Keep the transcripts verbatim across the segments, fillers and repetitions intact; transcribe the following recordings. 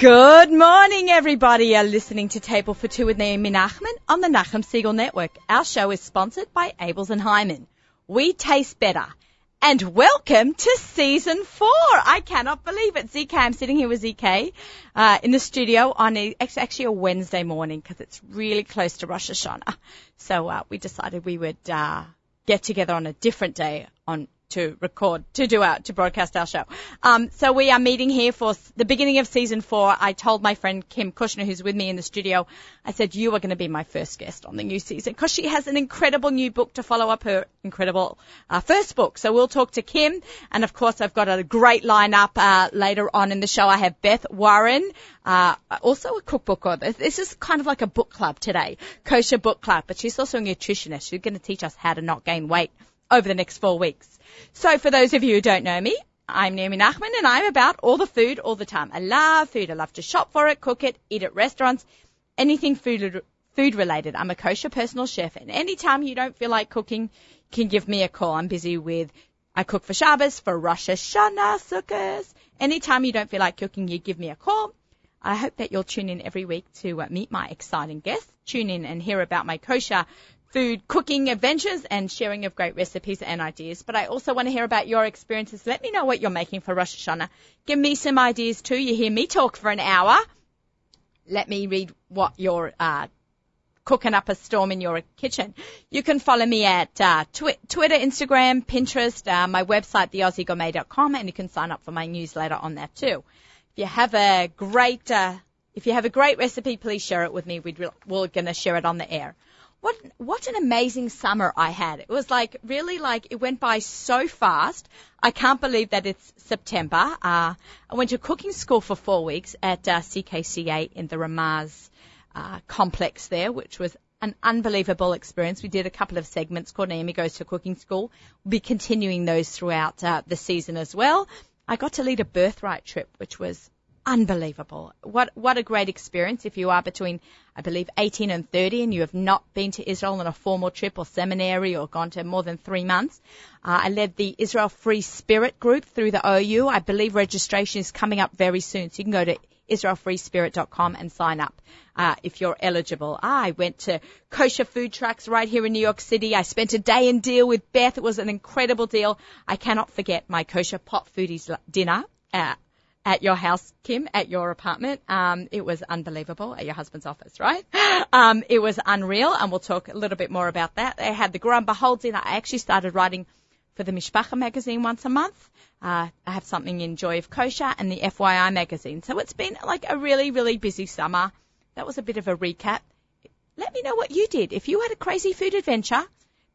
Good morning, everybody. You're listening to Table for Two with Naomi Nachman on the Nachum Segal Network. Our show is sponsored by Abeles and Heymann. We taste better. And welcome to Season four. I cannot believe it. Z K, I'm sitting here with Z K uh, in the studio on a, it's actually a Wednesday morning because it's really close to Rosh Hashanah. So uh, we decided we would uh, get together on a different day on to record, to do our, to broadcast our show. Um, so we are meeting here for the beginning of season four. I told my friend Kim Kushner, who's with me in the studio, I said, you are going to be my first guest on the new season because she has an incredible new book to follow up her incredible uh, first book. So we'll talk to Kim. And of course, I've got a great lineup uh, later on in the show. I have Beth Warren, uh, also a cookbook author. This is kind of like a book club today, kosher book club, but she's also a nutritionist. She's going to teach us how to not gain weight over the next four weeks. So for those of you who don't know me, I'm Naomi Nachman, and I'm about all the food all the time. I love food. I love to shop for it, cook it, eat at restaurants, anything food food related. I'm a kosher personal chef, and anytime you don't feel like cooking, you can give me a call. I'm busy with, I cook for Shabbos, for Rosh Hashanah, Sukkot. Anytime you don't feel like cooking, you give me a call. I hope that you'll tune in every week to uh, meet my exciting guests. Tune in and hear about my kosher food cooking adventures and sharing of great recipes and ideas. But I also want to hear about your experiences. Let me know what you're making for Rosh Hashanah. Give me some ideas too. You hear me talk for an hour. Let me read what you're uh, cooking up a storm in your kitchen. You can follow me at uh, twi- Twitter, Instagram, Pinterest, uh, my website, the aussie gourmet dot com, and you can sign up for my newsletter on that too. If you have a great, uh, if you have a great recipe, please share it with me. We'd re- we're going to share it on the air. What what an amazing summer I had. It was like, really like, it went by so fast. I can't believe that it's September. Uh, I went to cooking school for four weeks at uh, C K C A in the Ramaz uh, complex there, which was an unbelievable experience. We did a couple of segments called Naomi Goes to Cooking School. We'll be continuing those throughout uh, the season as well. I got to lead a Birthright trip, which was unbelievable. What what a great experience if you are between, I believe, eighteen and thirty and you have not been to Israel on a formal trip or seminary or gone to more than three months. Uh, I led the Israel Free Spirit group through the O U. I believe registration is coming up very soon, so you can go to israel free spirit dot com and sign up uh, if you're eligible. Ah, I went to kosher food trucks right here in New York City. I spent a day in deal with Beth. It was an incredible deal. I cannot forget my kosher pot foodies dinner uh, at your house, Kim, at your apartment. Um, it was unbelievable at your husband's office, right? Um, it was unreal, and we'll talk a little bit more about that. I had the Grow and Behold dinner. I actually started writing for the Mishpacha magazine once a month. Uh, I have something in Joy of Kosher and the F Y I magazine. So it's been like a really, really busy summer. That was a bit of a recap. Let me know what you did. If you had a crazy food adventure,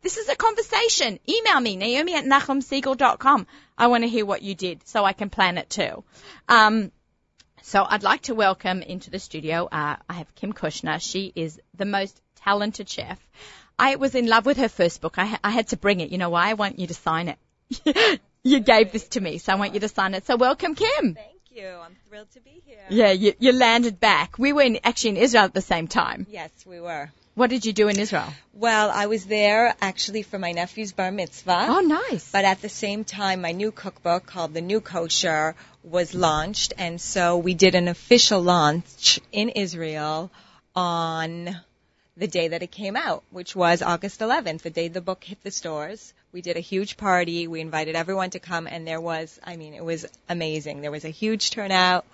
this is a conversation. Email me, Naomi at Nachum Segal dot com. I want to hear what you did so I can plan it too. Um, so I'd like to welcome into the studio, uh, I have Kim Kushner. She is the most talented chef. I was in love with her first book. I, ha- I had to bring it. You know why? I want you to sign it. You gave this to me, so I want you to sign it. So welcome, Kim. Thank you. I'm thrilled to be here. Yeah, you, you landed back. We were in, actually in Israel at the same time. Yes, we were. What did you do in Israel? Well, I was there actually for my nephew's bar mitzvah. Oh, nice. But at the same time, my new cookbook called The New Kosher was launched. And so we did an official launch in Israel on the day that it came out, which was August eleventh, the day the book hit the stores. We did a huge party. We invited everyone to come. And there was, I mean, it was amazing. There was a huge turnout.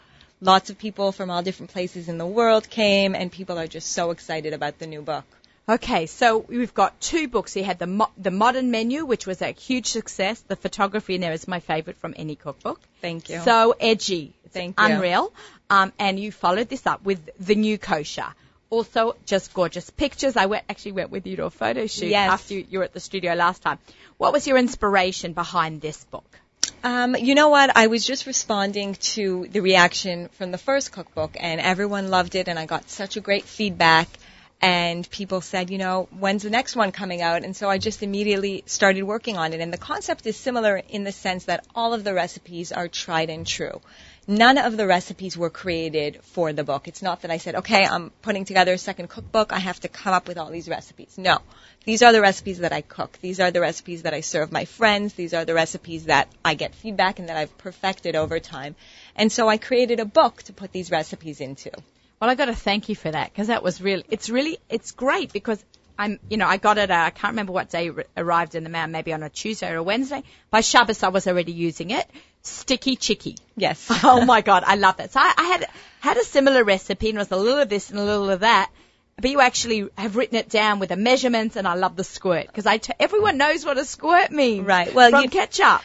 Lots of people from all different places in the world came, and people are just so excited about the new book. Okay, so we've got two books. You had the mo- the Modern Menu, which was a huge success. The photography in there is my favorite from any cookbook. Thank you. So edgy. Thank you. Unreal. Um, and you followed this up with The New Kosher. Also, just gorgeous pictures. I went, actually went with you to a photo shoot yes. after you, you were at the studio last time. What was your inspiration behind this book? Um, you know what? I was just responding to the reaction from the first cookbook, and everyone loved it, and I got such a great feedback, and people said, you know, when's the next one coming out? And so I just immediately started working on it, and the concept is similar in the sense that all of the recipes are tried and true. None of the recipes were created for the book. It's not that I said, okay, I'm putting together a second cookbook. I have to come up with all these recipes. No. These are the recipes that I cook. These are the recipes that I serve my friends. These are the recipes that I get feedback and that I've perfected over time. And so I created a book to put these recipes into. Well, I got to thank you for that, because that was really, it's really, it's great, because I'm, you know, I got it, uh, I can't remember what day it arrived in the mail, maybe on a Tuesday or a Wednesday. By Shabbos, I was already using it. Sticky chicky. Yes. Oh, my God, I love that. So I, I had had a similar recipe, and it was a little of this and a little of that, but you actually have written it down with the measurements, and I love the squirt, because I t- everyone knows what a squirt means. Right. Well, from ketchup.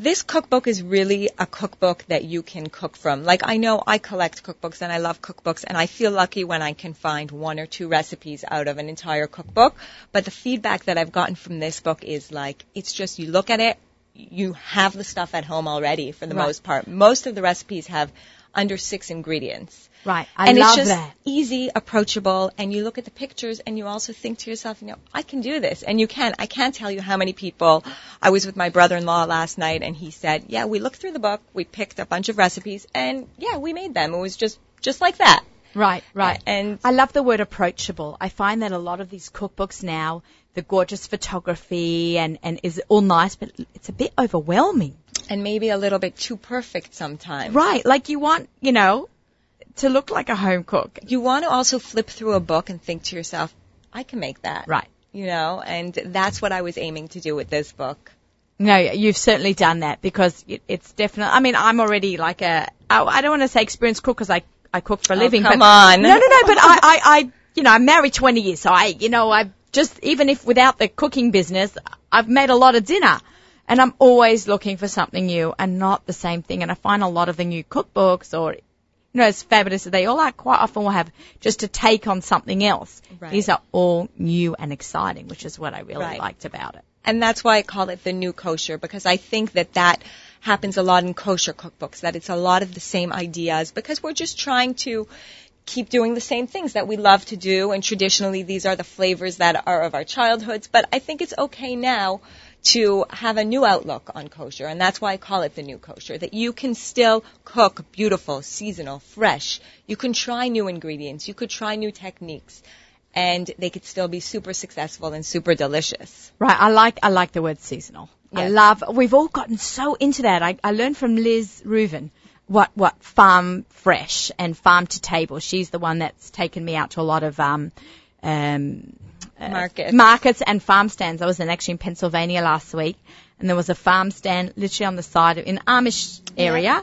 This cookbook is really a cookbook that you can cook from. Like, I know I collect cookbooks and I love cookbooks, and I feel lucky when I can find one or two recipes out of an entire cookbook. But the feedback that I've gotten from this book is like, it's just, you look at it, you have the stuff at home already for the right. most part. Most of the recipes have under six ingredients. Right. I and love that. And it's just that. Easy, approachable, and you look at the pictures and you also think to yourself, you know, I can do this. And you can. I can't tell you how many people. I was with my brother-in-law last night, and he said, yeah, we looked through the book, we picked a bunch of recipes, and yeah, we made them. It was just, just like that. Right, right. And I love the word approachable. I find that a lot of these cookbooks now, the gorgeous photography and, and is all nice, but it's a bit overwhelming. And maybe a little bit too perfect sometimes. Right, like you want, you know, to look like a home cook. You want to also flip through a book and think to yourself, I can make that. Right. You know, and that's what I was aiming to do with this book. No, you've certainly done that, because it, it's definitely, I mean, I'm already like a, I, I don't want to say experienced cook, because I I cook for a living. Oh, come but, on. No, no, no, but I, I, I, you know, I'm married twenty years, so I, you know, I've just, even if without the cooking business, I've made a lot of dinner, and I'm always looking for something new and not the same thing. And I find a lot of the new cookbooks, or, you know, as fabulous as they all are, quite often will have just a take on something else. Right. These are all new and exciting, which is what I really right. liked about it. And that's why I call it the new kosher, because I think that that happens a lot in kosher cookbooks, that it's a lot of the same ideas, because we're just trying to keep doing the same things that we love to do, and traditionally these are the flavors that are of our childhoods. But I think it's okay now to have a new outlook on kosher, and that's why I call it the new kosher, that you can still cook beautiful, seasonal, fresh. You can try new ingredients. You could try new techniques. And they could still be super successful and super delicious. Right. I like I like the word seasonal. Yes. I love, we've all gotten so into that. I, I learned from Liz Reuven what, what farm fresh and farm to table. She's the one that's taken me out to a lot of um, um, markets. Uh, markets and farm stands. I was in, actually in Pennsylvania last week, and there was a farm stand literally on the side of, in Amish area, yeah.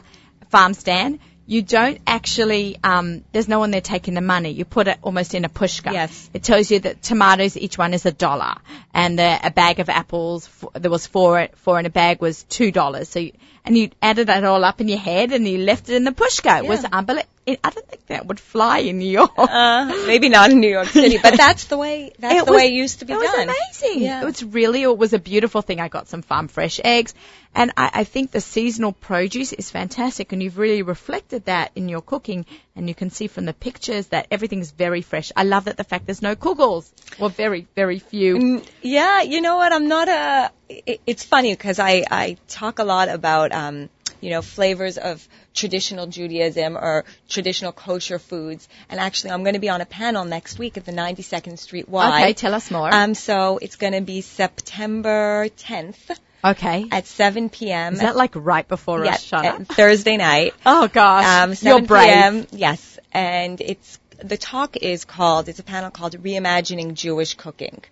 farm stand. You don't actually, um, there's no one there taking the money. You put it almost in a pushka. Yes. It tells you that tomatoes, each one is a dollar. And the, a bag of apples, f- there was four, four in a bag was two dollars. So, you, and you added that all up in your head and you left it in the pushka. Yeah. It was unbelievable. I don't think that would fly in New York. Uh, maybe not in New York City, but that's the way, that's the way it used to be done. It was amazing. Yeah. It was really, it was a beautiful thing. I got some farm fresh eggs. And I, I think the seasonal produce is fantastic, and you've really reflected that in your cooking, and you can see from the pictures that everything's very fresh. I love that the fact there's no kugels, or very, very few. Yeah, you know what, I'm not a, it, it's funny because I, I talk a lot about, um, you know, flavors of traditional Judaism or traditional kosher foods. And actually, I'm going to be on a panel next week at the ninety-second Street Y. Okay, tell us more. Um, so it's going to be September tenth. Okay. At seven p.m. Is that like right before yeah, Rosh Hashanah? Thursday night. Oh, gosh. Um, seven You're brave. P M, yes. And it's, the talk is called, it's a panel called Reimagining Jewish Cooking.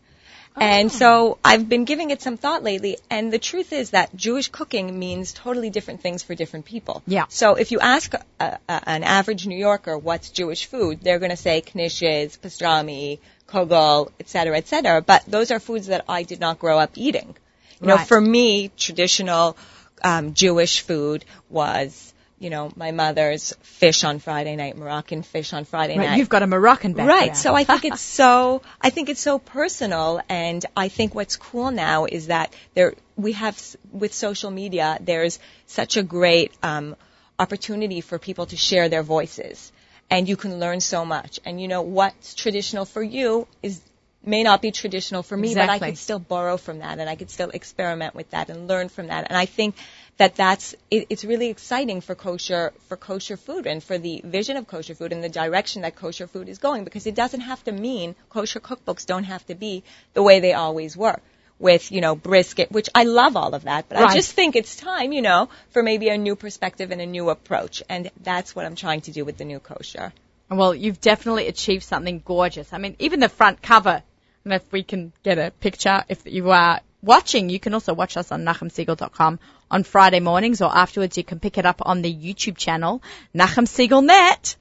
Oh. And so I've been giving it some thought lately, and the truth is that Jewish cooking means totally different things for different people. Yeah. So if you ask a, a, an average New Yorker what's Jewish food, they're going to say knishes, pastrami, kogel, et cetera, et cetera. But those are foods that I did not grow up eating. You right. know, for me, traditional um, Jewish food was, you know, my mother's fish on Friday night, Moroccan fish on Friday right, night. You've got a Moroccan background. Right. So I think it's so, I think it's so personal. And I think what's cool now is that there, we have, with social media, there's such a great, um, opportunity for people to share their voices, and you can learn so much. And you know, what's traditional for you is may not be traditional for me, exactly. but I could still borrow from that, and I could still experiment with that and learn from that. And I think that that's it, it's really exciting for kosher for kosher food and for the vision of kosher food and the direction that kosher food is going, because it doesn't have to mean kosher cookbooks don't have to be the way they always were. With, you know, brisket, which I love all of that, but right. I just think it's time, you know, for maybe a new perspective and a new approach. And that's what I'm trying to do with The New Kosher. Well, you've definitely achieved something gorgeous. I mean, even the front cover, and if we can get a picture, if you are watching, you can also watch us on Nachum Segal dot com on Friday mornings, or afterwards you can pick it up on the YouTube channel, Nachum Segal Net.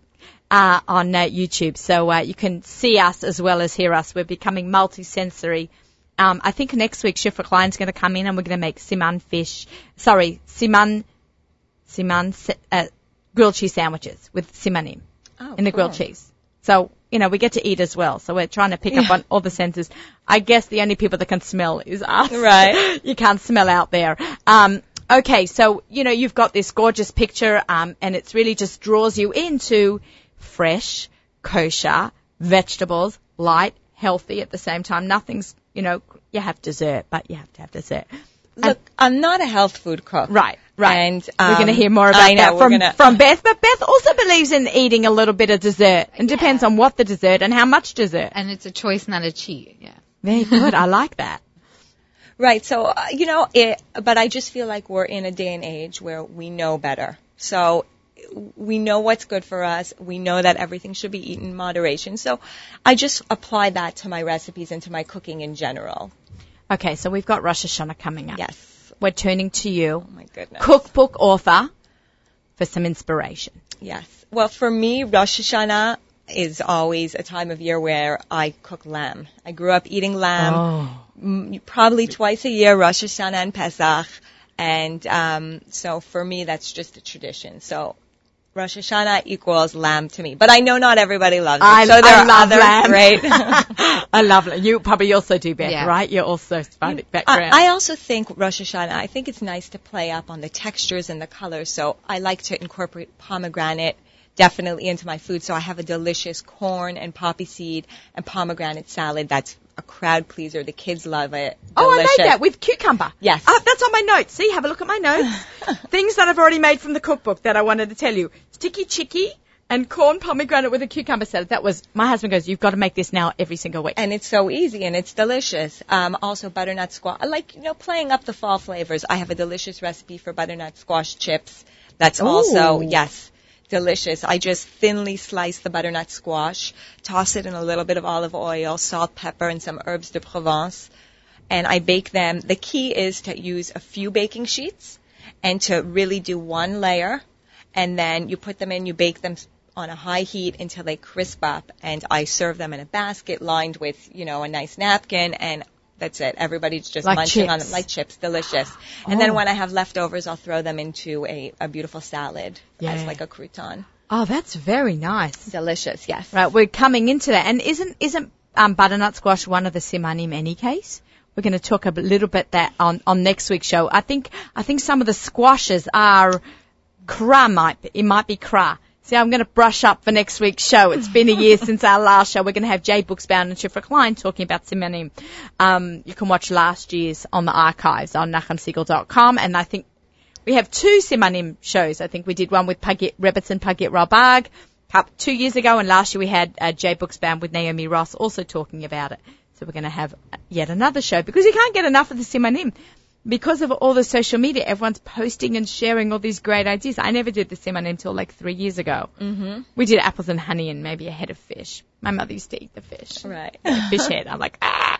Uh, on uh, YouTube. So uh, you can see us as well as hear us. We're becoming multi-sensory. Um, I think next week Shifra Klein's going to come in and we're going to make siman fish, sorry, siman, siman, uh, grilled cheese sandwiches with simanim oh, in the cool. grilled cheese. So, you know, we get to eat as well. So we're trying to pick yeah. up on all the senses. I guess the only people that can smell is us. Right. You can't smell out there. Um, okay. So, you know, you've got this gorgeous picture, um, and it's really just draws you into fresh, kosher, vegetables, light, healthy at the same time. Nothing's, you know, you have dessert, but you have to have dessert. Look, and, I'm not a health food cook. Right, right. And um, we're going to hear more about know, that from, gonna... from Beth. But Beth also believes in eating a little bit of dessert. It yeah. depends on what the dessert and how much dessert. And it's a choice, not a cheat. Yeah. Very good. I like that. Right. So, uh, you know, it, but I just feel like we're in a day and age where we know better. So we know what's good for us. We know that everything should be eaten in moderation. So I just apply that to my recipes and to my cooking in general. Okay, so we've got Rosh Hashanah coming up. Yes. We're turning to you, oh my goodness, cookbook author, for some inspiration. Yes. Well, for me, Rosh Hashanah is always a time of year where I cook lamb. I grew up eating lamb oh. m- probably twice a year, Rosh Hashanah and Pesach. And um, so for me, that's just a tradition. So Rosh Hashanah equals lamb to me. But I know not everybody loves it. I, so there I are love other, lamb. Right? I love lamb. You probably also do, Beth, yeah. right? You're also Hispanic background. I, I also think Rosh Hashanah, I think it's nice to play up on the textures and the colors. So I like to incorporate pomegranate definitely into my food. So I have a delicious corn and poppy seed and pomegranate salad that's a crowd pleaser. The kids love it. Delicious. Oh, I made that with cucumber. Yes. Oh, that's on my notes. See, have a look at my notes. Things that I've already made from the cookbook that I wanted to tell you. Sticky chicky and corn pomegranate with a cucumber salad. That was, my husband goes, you've got to make this now every single week. And it's so easy and it's delicious. Um, also butternut squash. I like, you know, playing up the fall flavors. I have a delicious recipe for butternut squash chips. That's Ooh. also, yes. delicious. I just thinly slice the butternut squash, toss it in a little bit of olive oil, salt, pepper, and some herbs de Provence, and I bake them. The key is to use a few baking sheets and to really do one layer, and then you put them in, you bake them on a high heat until they crisp up, and I serve them in a basket lined with, you know, a nice napkin, and that's it. Everybody's just like munching chips. on them like chips. Delicious. And oh. then when I have leftovers, I'll throw them into a, a beautiful salad yeah. as like a crouton. Oh, that's very nice. Delicious, yes. Right, we're coming into that. And isn't isn't um, butternut squash one of the simanim in any case? We're going to talk a little bit that on, on next week's show. I think I think some of the squashes are kra. Might be, it might be kra. See, I'm going to brush up for next week's show. It's been a year since our last show. We're going to have Jay Buchsbaum and Shifra Klein talking about simanim. Um, you can watch last year's on the archives on Nachum Segal dot com. And I think we have two simanim shows. I think we did one with Pagiit Rabag and Pagiit Rabag two years ago. And last year we had uh, Jay Buchsbaum with Naomi Ross also talking about it. So we're going to have yet another show because you can't get enough of the simanim. Because of all the social media, everyone's posting and sharing all these great ideas. I never did the siman until like three years ago. Mm-hmm. We did apples and honey and maybe a head of fish. My mother used to eat the fish. Right. Fish head. I'm like, ah.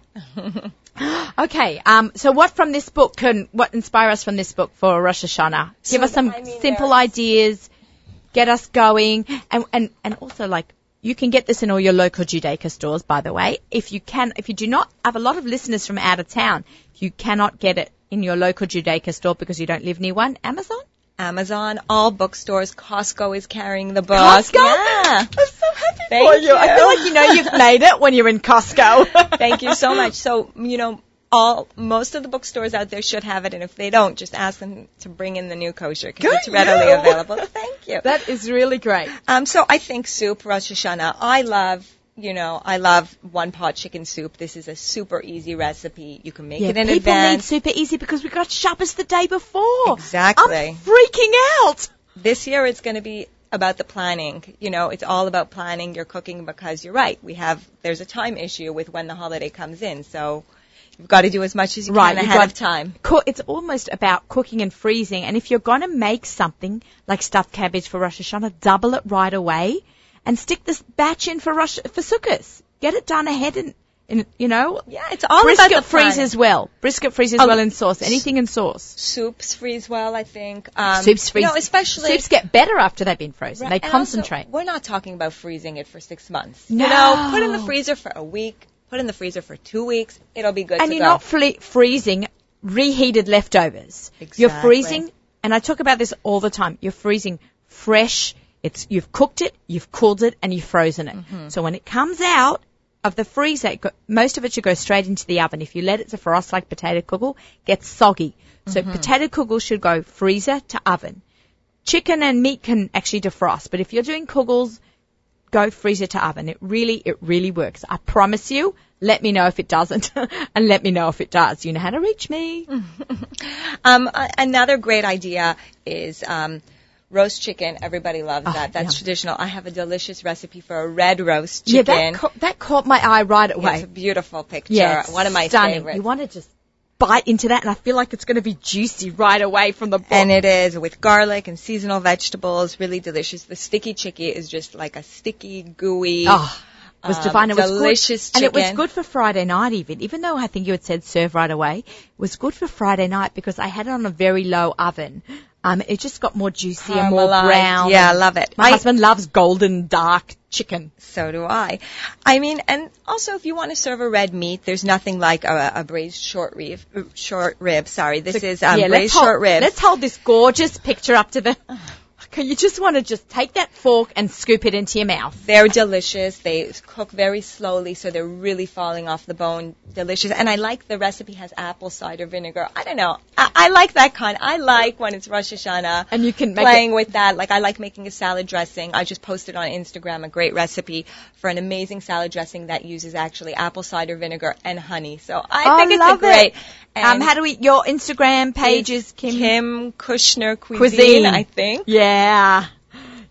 Okay. Um, so what from this book can, what inspire us from this book for Rosh Hashanah? Give us some I mean, simple there's... ideas, get us going. And, and, and also like, you can get this in all your local Judaica stores, by the way. If you can, if you do not, I have a lot of listeners from out of town. You cannot get it in your local Judaica store because you don't live near one. Amazon? Amazon, all bookstores. Costco is carrying the book. Costco? Yeah. I'm so happy Thank for you. you. I feel like you know you've made it when you're in Costco. Thank you so much. So, you know, all most of the bookstores out there should have it, and if they don't, just ask them to bring in The New Kosher because it's readily available. Thank you. That is really great. Um, so I think soup, Rosh Hashanah, I love you know, I love one-pot chicken soup. This is a super easy recipe. You can make yeah, it in people advance. People need super easy because we got Shabbos the day before. Exactly. I'm freaking out. This year it's going to be about the planning. You know, it's all about planning your cooking because you're right. We have, there's a time issue with when the holiday comes in. So you've got to do as much as you right, can ahead of time. Cook, it's almost about cooking and freezing. And if you're going to make something like stuffed cabbage for Rosh Hashanah, double it right away and stick this batch in for Rosh, for Sukkot. Get it done ahead and, and you know. Yeah, it's all about the freeze as well. Brisket freezes oh, well in sauce. Anything in sauce. Soups freeze well, I think. Um, soups freeze. You know, especially soups get better after they've been frozen. Right, they concentrate. Also, we're not talking about freezing it for six months. No. You know, put it in the freezer for a week. Put in the freezer for two weeks. It'll be good and to go. And you're not fle- freezing reheated leftovers. Exactly. You're freezing, and I talk about this all the time, you're freezing fresh. It's You've cooked it, you've cooled it, and you've frozen it. Mm-hmm. So when it comes out of the freezer, it go, most of it should go straight into the oven. If you let it to frost like potato kugel, it gets soggy. So mm-hmm. potato kugel should go freezer to oven. Chicken and meat can actually defrost, but if you're doing kugels, go freezer to oven. It really, it really works. I promise you. Let me know if it doesn't, and let me know if it does. You know how to reach me. um, another great idea is um, roast chicken. Everybody loves oh, that. That's yum. Traditional. I have a delicious recipe for a red roast chicken. Yeah, that, ca- that caught my eye right away. It's a beautiful picture. Yeah, it's one of my stunning. Favorites. You want to just bite into that, and I feel like it's going to be juicy right away from the bowl. And it is, with garlic and seasonal vegetables, really delicious. The sticky chicky is just like a sticky, gooey, oh, it was divine. Um, it was delicious good. Chicken. And it was good for Friday night even, even though I think you had said serve right away. It was good for Friday night because I had it on a very low oven. Um, it just got more juicy and more brown. Yeah, I love it. My I, husband loves golden dark chicken. So do I. I mean, and also if you want to serve a red meat, there's nothing like a, a braised short rib. Short rib, sorry. This so, is um, yeah, braised hold, short rib. Let's hold this gorgeous picture up to the... Okay, you just want to just take that fork and scoop it into your mouth. They're delicious. They cook very slowly, so they're really falling off the bone. Delicious. And I like the recipe has apple cider vinegar. I don't know. I, I like that kind. I like when it's Rosh Hashanah. And you can make playing it. With that. Like I like making a salad dressing. I just posted on Instagram a great recipe for an amazing salad dressing that uses actually apple cider vinegar and honey. So I oh, think it's a great. It. Um, how do we? Your Instagram page is Kim, Kim Kushner Cuisine, Cuisine, I think. Yeah. Yeah.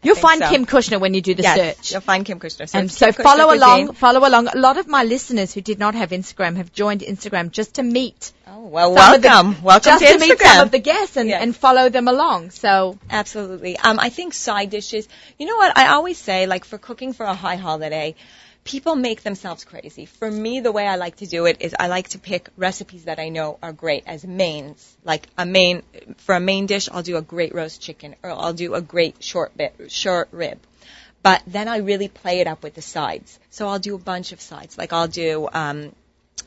You'll find so. Kim Kushner when you do the yes, search. You'll find Kim Kushner. So and Kim so Kushner follow Cuisine. along, follow along. A lot of my listeners who did not have Instagram have joined Instagram just to meet. Oh, well, welcome. The, welcome to Instagram. Just to meet some of the guests and, yes. and follow them along. So absolutely. Um, I think side dishes, you know what? I always say, like for cooking for a high holiday, people make themselves crazy. For me, the way I like to do it is I like to pick recipes that I know are great as mains. Like a main, for a main dish, I'll do a great roast chicken or I'll do a great short bit, short rib. But then I really play it up with the sides. So I'll do a bunch of sides. Like I'll do, um,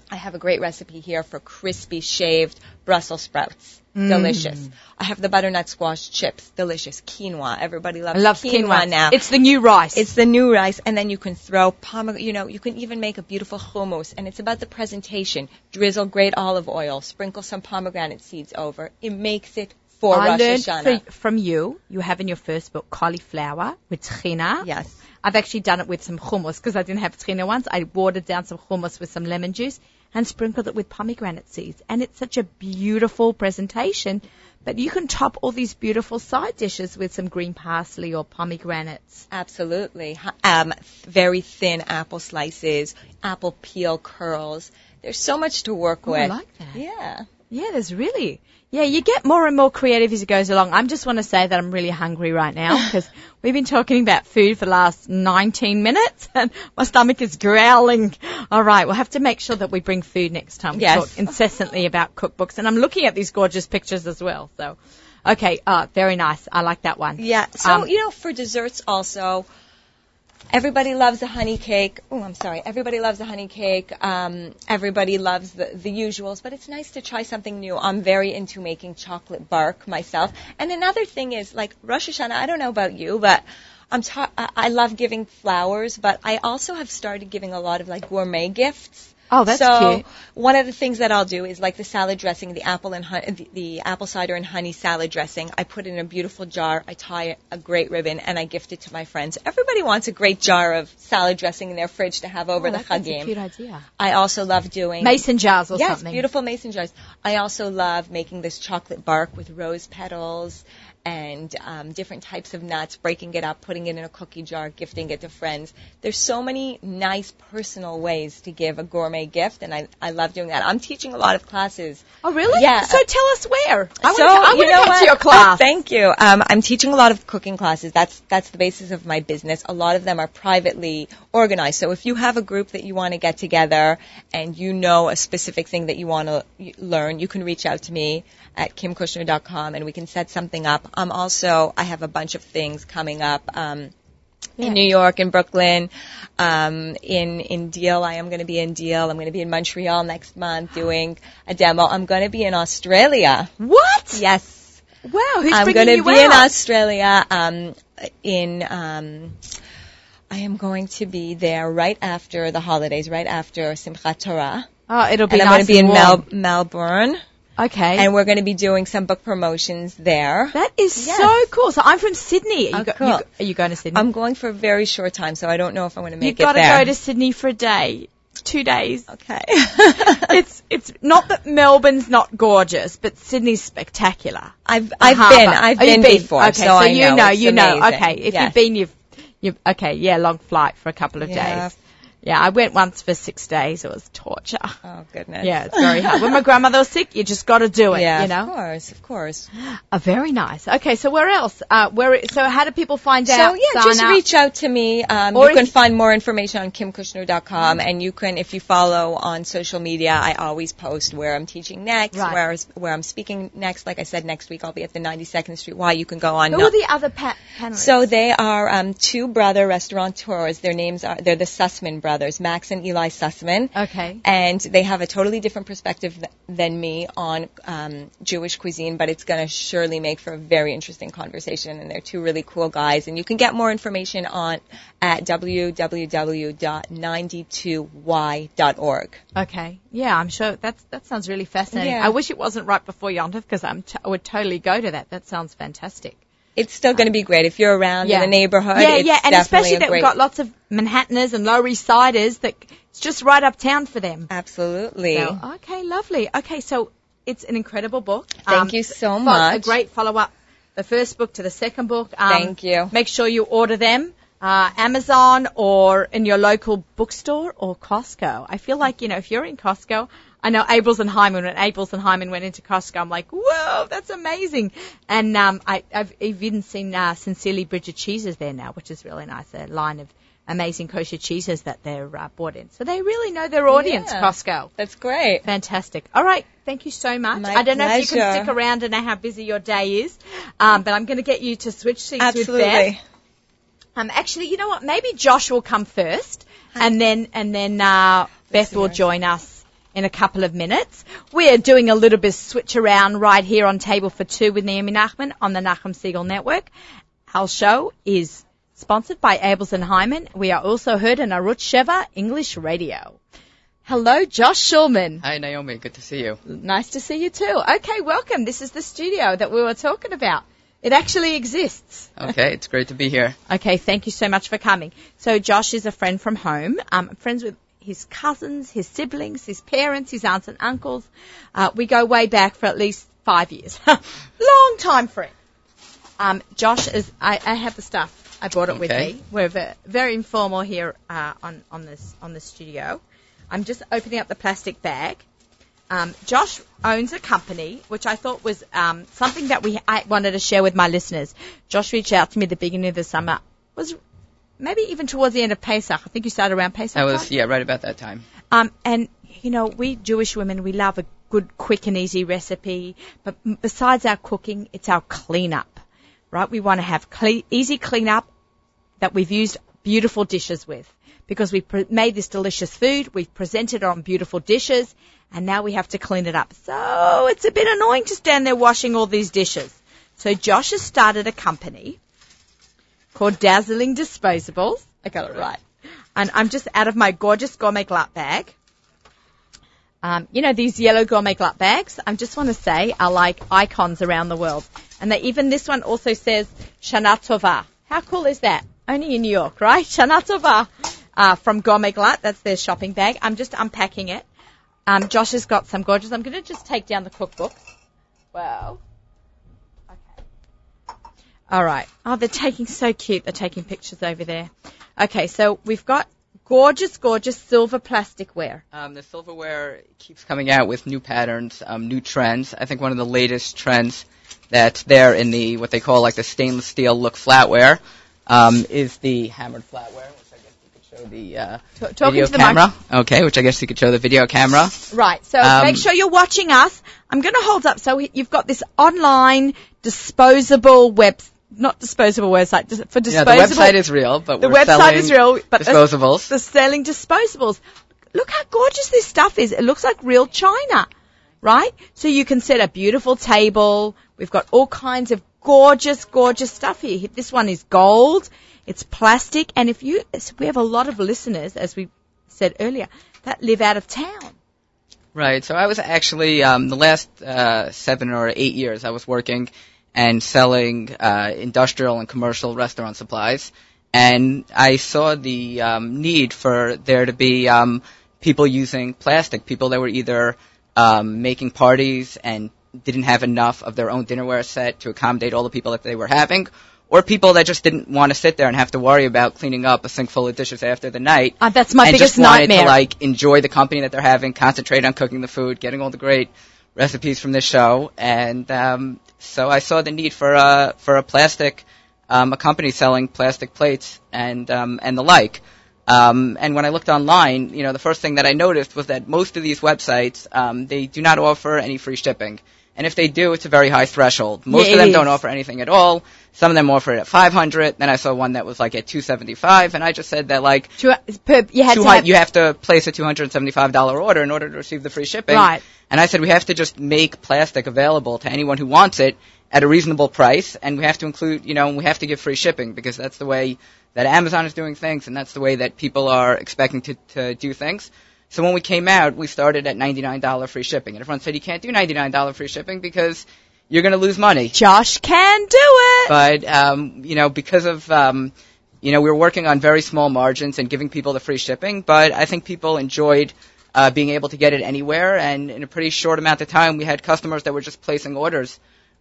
I have a great recipe here for crispy shaved Brussels sprouts. Mm. Delicious. I have the butternut squash chips. Delicious. Quinoa. Everybody loves, loves quinoa, quinoa now. It's the new rice. It's the new rice. And then you can throw pomegranate, you know, you can even make a beautiful hummus. And it's about the presentation. Drizzle great olive oil. Sprinkle some pomegranate seeds over. It makes it for I Rosh Hashanah. I learned from you, you have in your first book, cauliflower with tahina. Yes. I've actually done it with some hummus because I didn't have tahina once. I watered down some hummus with some lemon juice and sprinkled it with pomegranate seeds. And it's such a beautiful presentation. But you can top all these beautiful side dishes with some green parsley or pomegranates. Absolutely. Um, very thin apple slices, apple peel curls. There's so much to work Ooh, with. I like that. Yeah. Yeah, there's really... Yeah, you get more and more creative as it goes along. I just want to say that I'm really hungry right now because we've been talking about food for the last nineteen minutes and my stomach is growling. All right, we'll have to make sure that we bring food next time. We yes. talk incessantly about cookbooks, and I'm looking at these gorgeous pictures as well. So, okay, uh, very nice. I like that one. Yeah, so, um, you know, for desserts also, everybody loves a honey cake. Oh, I'm sorry. Everybody loves a honey cake. Um, everybody loves the, the usuals, but it's nice to try something new. I'm very into making chocolate bark myself. And another thing is, like, Rosh Hashanah, I don't know about you, but I'm ta- I love giving flowers, but I also have started giving a lot of, like, gourmet gifts. Oh, that's so cute. One of the things that I'll do is like the salad dressing, the apple and honey, the, the apple cider and honey salad dressing. I put it in a beautiful jar. I tie a great ribbon, and I gift it to my friends. Everybody wants a great jar of salad dressing in their fridge to have over oh, the chagim. That's a cute idea. I also love doing mason jars or yes, something. Yes, beautiful mason jars. I also love making this chocolate bark with rose petals and um, different types of nuts, breaking it up, putting it in a cookie jar, gifting it to friends. There's so many nice personal ways to give a gourmet gift, and I, I love doing that. I'm teaching a lot of classes. Oh, really? Yeah. So tell us where. I so, want to go to your class. Oh, thank you. Um, I'm teaching a lot of cooking classes. That's, that's the basis of my business. A lot of them are privately organized. So if you have a group that you want to get together and you know a specific thing that you want to learn, you can reach out to me at kim kushner dot com, and we can set something up. Um, also, I have a bunch of things coming up um, yeah. in New York, in Brooklyn, um, in in Deal. I am going to be in Deal. I'm going to be in Montreal next month doing a demo. I'm going to be in Australia. What? Yes. Wow. Who's I'm going to be out? in Australia. Um, in um, I am going to be there right after the holidays, right after Simchat Torah. Oh, it'll be. And nice I'm going to be in Mel- Melbourne. Okay. And we're going to be doing some book promotions there. That is yes. so cool. So I'm from Sydney. Are you, oh, go, cool. you, are you going to Sydney? I'm going for a very short time, so I don't know if I'm going to make You've it there. You've got to go to Sydney for a day, two days. Okay. it's it's not that Melbourne's not gorgeous, but Sydney's spectacular. I've I've harbour. been. I've oh, been, been before, okay, so, so I you know. know you amazing. know. Okay. If yes. you've been, you've, you've okay. Yeah, long flight for a couple of yeah. days. Yeah, I went once for six days. It was torture. Oh, goodness. Yeah, it's very hard. When my grandmother was sick, you just got to do it, yeah, you know? of course, of course. Oh, very nice. Okay, so where else? Uh, where? So how do people find out? So, yeah, just out? reach out to me. Um, you can find more information on kim kushner dot com, and you can, if you follow on social media, I always post where I'm teaching next, right. where, where I'm speaking next. Like I said, next week I'll be at the ninety-second Street Y. You can go on. Who no, are the other pa- panelists? So they are um, two brother restaurateurs. Their names are, they're the Sussman brothers. Brothers, Max and Eli Sussman. Okay. And they have a totally different perspective th- than me on um, Jewish cuisine, but it's going to surely make for a very interesting conversation. And they're two really cool guys. And you can get more information on at w w w dot ninety-two y dot org. Okay. Yeah, I'm sure that's that sounds really fascinating. Yeah. I wish it wasn't right before Yom Tov because I'm t- I would totally go to that. That sounds fantastic. It's still going to be great if you're around yeah. in the neighborhood. Yeah, it's yeah, and especially that great... we've got lots of Manhattaners and Lower East Siders that it's just right uptown for them. Absolutely. So, okay, lovely. Okay, so it's an incredible book. Thank um, you so much. A great follow-up, the first book to the second book. Um, Thank you. Make sure you order them. Uh, Amazon or in your local bookstore or Costco. I feel like, you know, if you're in Costco, I know Abeles and Heymann, when Abeles and Heymann went into Costco, I'm like, whoa, that's amazing. And um, I, I've even seen uh, Sincerely Brigitte Cheeses there now, which is really nice, a line of amazing kosher cheeses that they're uh, bought in. So they really know their audience, yeah, Costco. That's great. Fantastic. All right. Thank you so much. My I don't know pleasure. If you can stick around and know how busy your day is, um, but I'm going to get you to switch seats Absolutely. with Beth. Um, actually, you know what? Maybe Josh will come first, and then and then uh, Beth will join us in a couple of minutes. We're doing a little bit of switch around right here on Table for Two with Naomi Nachman on the Nachum Segal Network. Our show is sponsored by Abeles and Heymann. We are also heard on Arutz Sheva English Radio. Hello, Josh Shulman. Hi, Naomi. Good to see you. Nice to see you too. Okay, welcome. This is the studio that we were talking about. It actually exists. Okay, it's great to be here. Okay, thank you so much for coming. So Josh is a friend from home. Um, I'm friends with his cousins, his siblings, his parents, his aunts and uncles. Uh, we go way back for at least five years. Long time friend. Um, Josh is. I, I have the stuff. I brought it okay. with me. We're very, very informal here uh, on on this on the studio. I'm just opening up the plastic bag. Um, Josh owns a company, which I thought was um, something that we I wanted to share with my listeners. Josh reached out to me at the beginning of the summer, was maybe even towards the end of Pesach. I think you started around Pesach. I was, time? yeah, right about that time. Um, and, you know, we Jewish women, we love a good, quick and easy recipe. But besides our cooking, it's our cleanup, right? We want to have clean, easy cleanup that we've used beautiful dishes with. Because we've pre- made this delicious food, we've presented it on beautiful dishes, and now we have to clean it up. So it's a bit annoying to stand there washing all these dishes. So Josh has started a company called Dazzling Disposables. I got it right. And I'm just out of my gorgeous Gourmet Glatt bag. Um, you know, these yellow Gourmet Glatt bags, I just want to say, are like icons around the world. And they, even this one also says Shana Tova. How cool is that? Only in New York, right? Shana Tova uh, from Gourmet Glatt. That's their shopping bag. I'm just unpacking it. Um, Josh has got some gorgeous. I'm going to just take down the cookbooks. Wow. Okay. All right. Oh, they're taking so cute. They're taking pictures over there. Okay, so we've got gorgeous, gorgeous silver plasticware. Um, the silverware keeps coming out with new patterns, um, new trends. I think one of the latest trends that's there in the what they call like the stainless steel look flatware um, is the hammered flatware, which I guess you could show the uh, T- talking video to the camera. Mic- okay, which I guess you could show the video camera. Right. So um, make sure you're watching us. I'm going to hold up. So you've got this online disposable website. Not disposable website for disposable. Yeah, the website is real, but the we're website selling is real, but disposables. They're selling disposables. Look how gorgeous this stuff is. It looks like real china, right? So you can set a beautiful table. We've got all kinds of gorgeous, gorgeous stuff here. This one is gold. It's plastic, and if you, we have a lot of listeners, as we said earlier, that live out of town. Right. So I was actually um, the last uh, seven or eight years I was working and selling uh industrial and commercial restaurant supplies. And I saw the um need for there to be um people using plastic, people that were either um making parties and didn't have enough of their own dinnerware set to accommodate all the people that they were having, or people that just didn't want to sit there and have to worry about cleaning up a sink full of dishes after the night. Uh, that's my biggest nightmare. And just wanted to, like, enjoy the company that they're having, concentrate on cooking the food, getting all the great recipes from this show, and um so I saw the need for uh for a plastic um a company selling plastic plates and um and the like. Um and when I looked online, you know, the first thing that I noticed was that most of these websites um they do not offer any free shipping. And if they do, it's a very high threshold. Most yeah, of them is. don't offer anything at all. Some of them offer it at five hundred. Then I saw one that was like at two seventy-five, and I just said that like two, per, you, had two, to have, you have to place a two hundred seventy-five dollars order in order to receive the free shipping. Right. And I said we have to just make plastic available to anyone who wants it at a reasonable price, and we have to include, you know, we have to give free shipping because that's the way that Amazon is doing things, and that's the way that people are expecting to, to do things. So when we came out, we started at ninety-nine dollars free shipping. And everyone said, you can't do ninety-nine dollars free shipping because you're going to lose money. Josh can do it! But, um, you know, because of, um, you know, we were working on very small margins and giving people the free shipping. But I think people enjoyed uh, being able to get it anywhere. And in a pretty short amount of time, we had customers that were just placing orders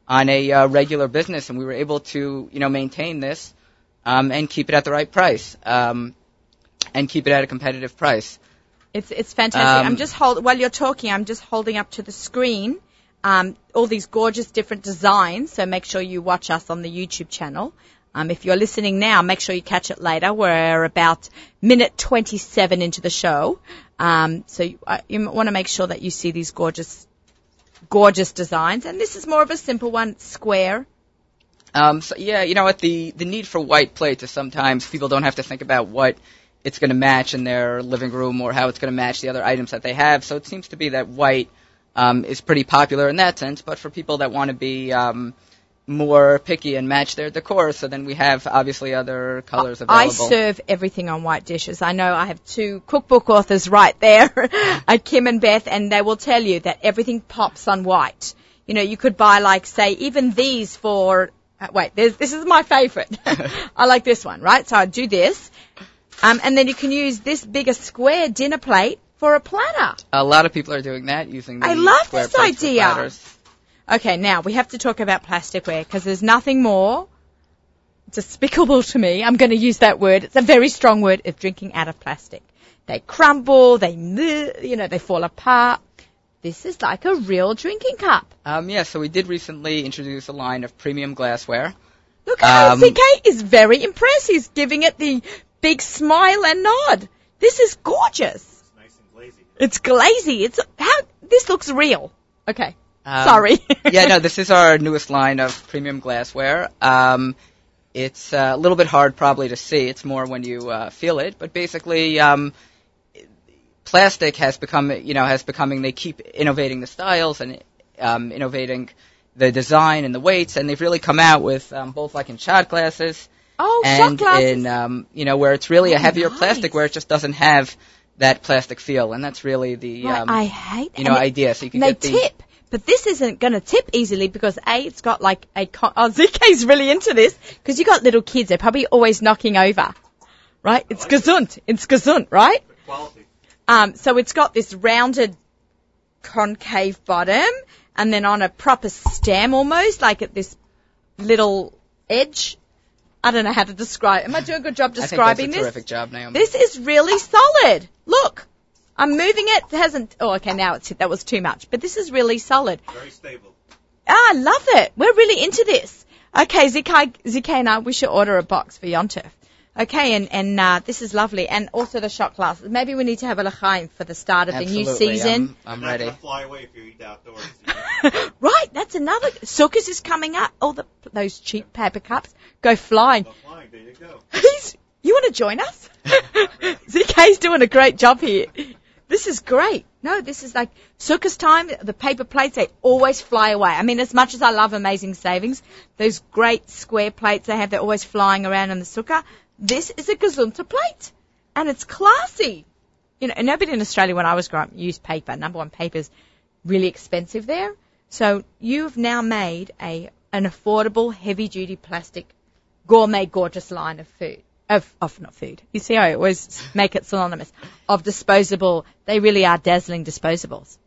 on a uh, regular business. And we were able to, you know, maintain this um, and keep it at the right price um, and keep it at a competitive price. It's it's fantastic. Um, I'm just hold while you're talking. I'm just holding up to the screen um, all these gorgeous different designs. So make sure you watch us on the YouTube channel. Um, if you're listening now, make sure you catch it later. We're about minute twenty-seven into the show, um, so you, uh, you want to make sure that you see these gorgeous, gorgeous designs. And this is more of a simple one, square. Um, so yeah, you know what? The the need for white plates is sometimes people don't have to think about what it's going to match in their living room or how it's going to match the other items that they have. So it seems to be that white um, is pretty popular in that sense, but for people that want to be um, more picky and match their decor, so then we have obviously other colors available. I serve everything on white dishes. I know I have two cookbook authors right there, Kim and Beth, and they will tell you that everything pops on white. You know, you could buy, like, say, even these for uh, – wait, this is my favorite. I like this one, right? So I do this. Um, and then you can use this bigger square dinner plate for a platter. A lot of people are doing that using the I love square this idea. Platters. Okay, now we have to talk about plasticware because there's nothing more despicable to me. I'm going to use that word. It's a very strong word of drinking out of plastic. They crumble. They, you know, they fall apart. This is like a real drinking cup. Um, yeah. So we did recently introduce a line of premium glassware. Look at um, C K is very impressed. He's giving it the big smile and nod. This is gorgeous. It's nice and glazy. It's glazy. It's how this looks real. Okay. Um, Sorry. yeah, no, this is our newest line of premium glassware. Um, it's uh, a little bit hard probably to see. It's more when you uh, feel it. But basically, um, plastic has become, you know, has becoming, they keep innovating the styles and um, innovating the design and the weights. And they've really come out with um, both like in shot glasses. Oh, and shot glasses. in, um, you know, where it's really a heavier oh, nice. plastic where it just doesn't have that plastic seal, and that's really the right, um, I hate you know it, idea. So you can get the tip. But this isn't going to tip easily because, A, it's got like a con- – oh, Z K's really into this because you got little kids. They're probably always knocking over, right? It's gesund. It's gesund, right? Quality. Um, so it's got this rounded concave bottom and then on a proper stem almost, like at this little edge. I don't know how to describe – am I doing a good job describing this? I think that's a terrific job, Naomi. This is really solid. Look. I'm moving it. It hasn't. Oh, okay. Now it's that was too much. But this is really solid. Very stable. Ah, I love it. We're really into this. Okay, Zikai, Zikai and I, we should order a box for Yontif. Okay, and and uh, this is lovely, and also the shot glasses. Maybe we need to have a l'chaim for the start of Absolutely. the new season. I'm, I'm ready. Not fly away if you eat outdoors. Right, that's another. Sukkot is coming up. All the those cheap paper cups go flying. Go flying. There you go. You want to join us? Ziki's doing a great job here. This is great. No, this is like Sukkot's time. The paper plates, they always fly away. I mean, as much as I love Amazing Savings, those great square plates they have, they're always flying around in the Sukkah. This is a gesunter plate, and it's classy. You know, nobody in Australia when I was growing up used paper. Number one, paper's really expensive there. So you've now made a an affordable, heavy-duty plastic, gourmet, gorgeous line of food. Of, of not food. You see, I always make it synonymous. Of disposable. They really are dazzling disposables.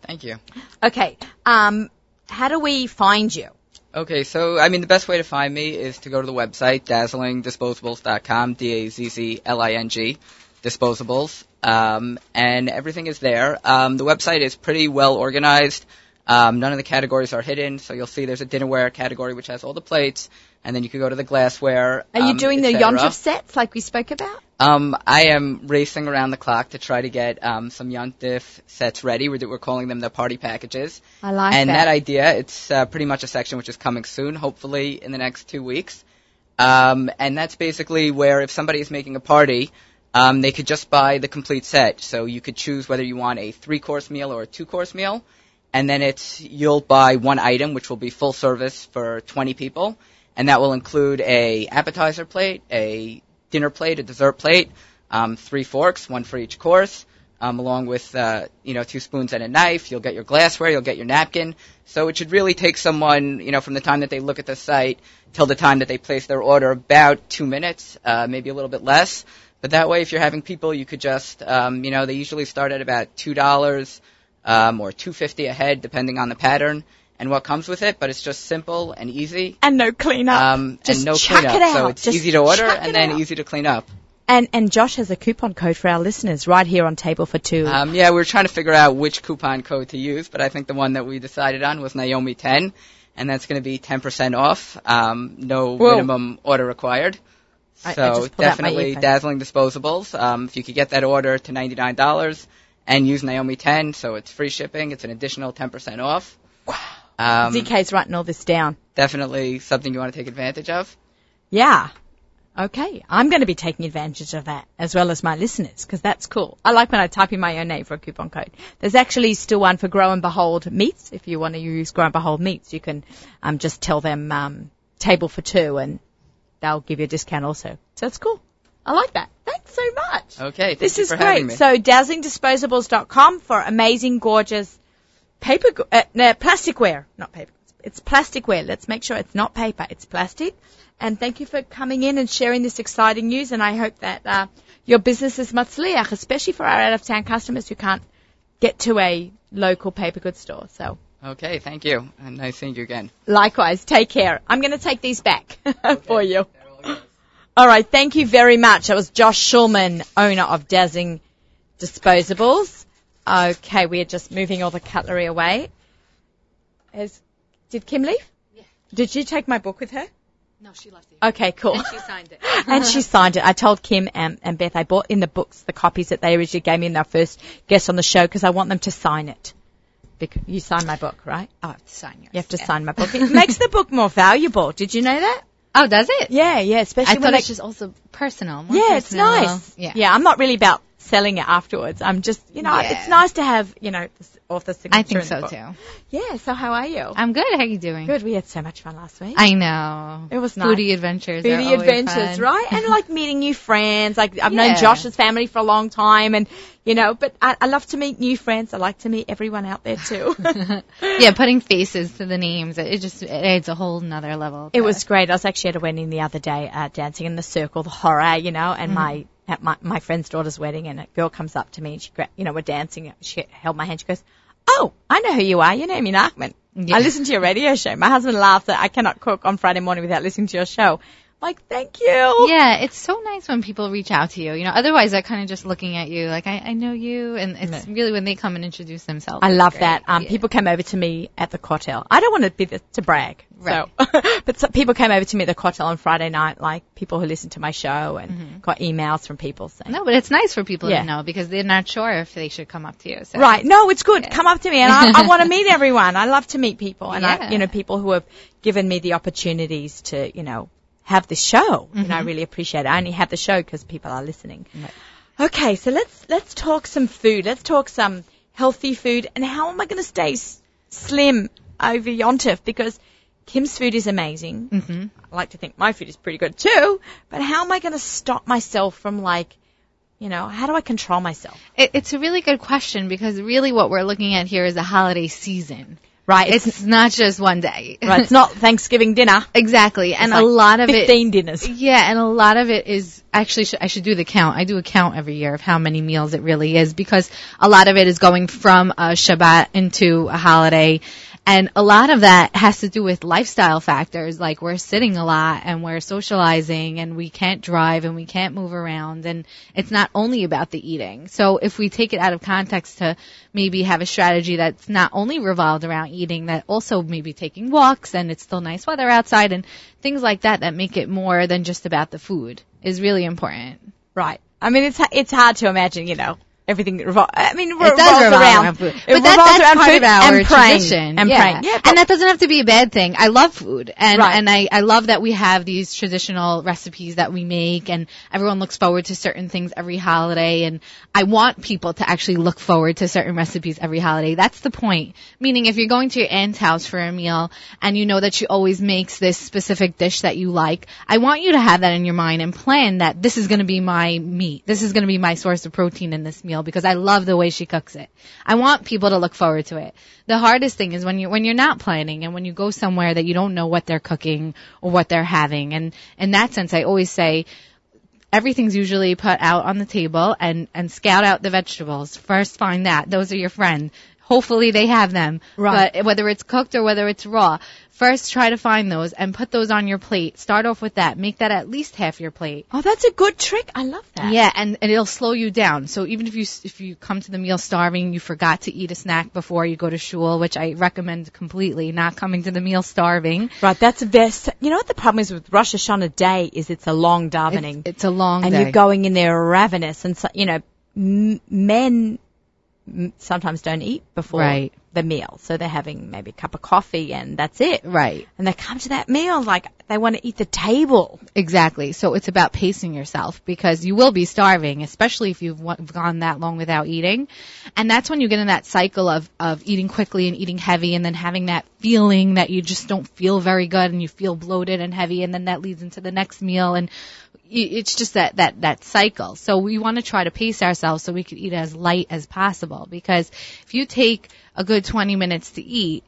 Thank you. Okay. Um, how do we find you? Okay, so, I mean, the best way to find me is to go to the website, dazzling disposables dot com, D A Z Z L I N G, disposables. Um, and everything is there. Um, the website is pretty well organized. Um, none of the categories are hidden, so you'll see there's a dinnerware category which has all the plates. And then you can go to the glassware. Are um, you doing the Yontif sets like we spoke about? Um, I am racing around the clock to try to get um, some Yontif sets ready. We're, we're calling them the party packages. I like and that. And that idea, it's uh, pretty much a section which is coming soon, hopefully in the next two weeks. Um, and that's basically where if somebody is making a party, um, they could just buy the complete set. So you could choose whether you want a three-course meal or a two-course meal. And then it's you'll buy one item, which will be full service for twenty people. And that will include a appetizer plate, a dinner plate, a dessert plate, um, three forks, one for each course, um, along with uh, you know two spoons and a knife. You'll get your glassware, you'll get your napkin. So it should really take someone, you know, from the time that they look at the site till the time that they place their order, about two minutes, uh, maybe a little bit less. But that way, if you're having people, you could just, um, you know, they usually start at about two dollars um, or two fifty a head, depending on the pattern. And what comes with it, but it's just simple and easy. And no cleanup. Um, just and no chuck cleanup. It out. So it's just easy to order and then out. Easy to clean up. And and Josh has a coupon code for our listeners right here on Table for Two. Um, yeah, we were trying to figure out which coupon code to use, but I think the one that we decided on was Naomi ten, and that's going to be ten percent off. Um, no Whoa. minimum order required. So I, I definitely Dazzling Disposables. Um, if you could get that order to ninety-nine dollars and use Naomi ten, so it's free shipping. It's an additional ten percent off. Wow. Um, Z K's writing all this down. Definitely something you want to take advantage of? Yeah. Okay. I'm going to be taking advantage of that as well as my listeners because that's cool. I like when I type in my own name for a coupon code. There's actually still one for Grow and Behold Meats. If you want to use Grow and Behold Meats, you can um, just tell them um, Table for Two and they'll give you a discount also. So it's cool. I like that. Thanks so much. Okay. Thank this you is for great. Me. So dazzling disposables dot com for amazing, gorgeous, Paper, uh, no, plasticware, not paper. It's plasticware. Let's make sure it's not paper. It's plastic. And thank you for coming in and sharing this exciting news. And I hope that uh, your business is matzliach, especially for our out-of-town customers who can't get to a local paper goods store. So. Okay, thank you. And nice seeing you again. Likewise. Take care. I'm going to take these back okay. for you. All right. Thank you very much. That was Josh Shulman, owner of Dazzling Disposables. Okay, we're just moving all the cutlery away. Has, did Kim leave? Yeah. Did you take my book with her? No, she left it. Okay, cool. And she signed it. and she signed it. I told Kim and, and Beth I bought in the books the copies that they originally gave me in our first guest on the show because I want them to sign it. Because you signed my book, right? I have to sign yours. You have to yeah. sign my book. It makes the book more valuable. Did you know that? Oh, does it? Yeah, yeah. Especially I when thought it's just also personal. More yeah, personal. It's nice. Yeah. yeah, I'm not really about selling it afterwards. I'm just, you know, yeah. it's nice to have, you know, this author's signature. I think so, book. too. Yeah, so how are you? I'm good. How are you doing? Good. We had so much fun last week. I know. It was nice. Foodie adventures. Foodie adventures, fun. right? And, like, meeting new friends. Like, I've yeah. known Josh's family for a long time, and, you know, but I, I love to meet new friends. I like to meet everyone out there, too. Yeah, putting faces to the names, it just it adds a whole nother level. It was great. I was actually at a wedding the other day, uh, dancing in the circle, the horror, you know, and mm-hmm. my... at my, my friend's daughter's wedding, and a girl comes up to me, and she, you know, we're dancing. She held my hand. She goes, "Oh, I know who you are. You're Naomi Nachman. Yeah. I listen to your radio show. My husband laughs that I cannot cook on Friday morning without listening to your show." Like, thank you. Yeah, it's so nice when people reach out to you. You know, otherwise they're kind of just looking at you like, I, I know you. And it's really when they come and introduce themselves. I love that. Um, yeah. People came over to me at the cocktail. I don't want to be the, to brag. Right. So, but some people came over to me at the cocktail on Friday night, like people who listened to my show, and mm-hmm. got emails from people saying. No, but it's nice for people yeah. to know, because they're not sure if they should come up to you. So. Right. No, it's good. Yeah. Come up to me. And I, I want to meet everyone. I love to meet people. And, yeah. I, you know, people who have given me the opportunities to, you know, have the show, mm-hmm. and I really appreciate it. I only have the show because people are listening. Right. Okay, so let's let's talk some food. Let's talk some healthy food, and how am I going to stay s- slim over Yontif? Because Kim's food is amazing. Mm-hmm. I like to think my food is pretty good too, but how am I going to stop myself from, like, you know, how do I control myself? It, it's a really good question, because really what we're looking at here is the holiday season. Right, it's, it's not just one day. Right, it's not Thanksgiving dinner. Exactly, and it's a like lot of fifteen it, dinners. Yeah, and a lot of it is actually. Sh- I should do the count. I do a count every year of how many meals it really is, because a lot of it is going from a Shabbat into a holiday, and a lot of that has to do with lifestyle factors. Like, we're sitting a lot, and we're socializing, and we can't drive, and we can't move around, and it's not only about the eating. So if we take it out of context to maybe have a strategy that's not only revolved around eating, that also maybe taking walks, and it's still nice weather outside, and things like that that make it more than just about the food is really important. Right. I mean, it's it's hard to imagine, you know, everything that revolves. I mean, it revolves revolve around, around food. It but revolves that, that's around part food of our and praying. Tradition. And yeah. praying. Yeah, and that doesn't have to be a bad thing. I love food, and right. and I I love that we have these traditional recipes that we make, and everyone looks forward to certain things every holiday. And I want people to actually look forward to certain recipes every holiday. That's the point. Meaning, if you're going to your aunt's house for a meal, and you know that she always makes this specific dish that you like, I want you to have that in your mind and plan that this is going to be my meat. This is going to be my source of protein in this meal, because I love the way she cooks it. I want people to look forward to it. The hardest thing is when you when you're not planning, and when you go somewhere that you don't know what they're cooking or what they're having. And in that sense, I always say everything's usually put out on the table, and and scout out the vegetables. First find that. Those are your friend. Hopefully they have them. Right. But whether it's cooked or whether it's raw, first try to find those and put those on your plate. Start off with that. Make that at least half your plate. Oh, that's a good trick. I love that. Yeah, and, and it'll slow you down. So even if you if you come to the meal starving, you forgot to eat a snack before you go to shul, which I recommend completely, not coming to the meal starving. Right, that's the best. You know what the problem is with Rosh Hashanah Day is it's a long davening. It's, it's a long and day. And you're going in there ravenous. And, so, you know, m- men... sometimes don't eat before right. the meal. So they're having maybe a cup of coffee and that's it. Right. And they come to that meal like they want to eat the table. Exactly. So it's about pacing yourself, because you will be starving, especially if you've gone that long without eating. And that's when you get in that cycle of, of eating quickly and eating heavy, and then having that feeling that you just don't feel very good, and you feel bloated and heavy, and then that leads into the next meal, and it's just that, that, that cycle. So we want to try to pace ourselves so we can eat as light as possible, because if you take a good twenty minutes to eat,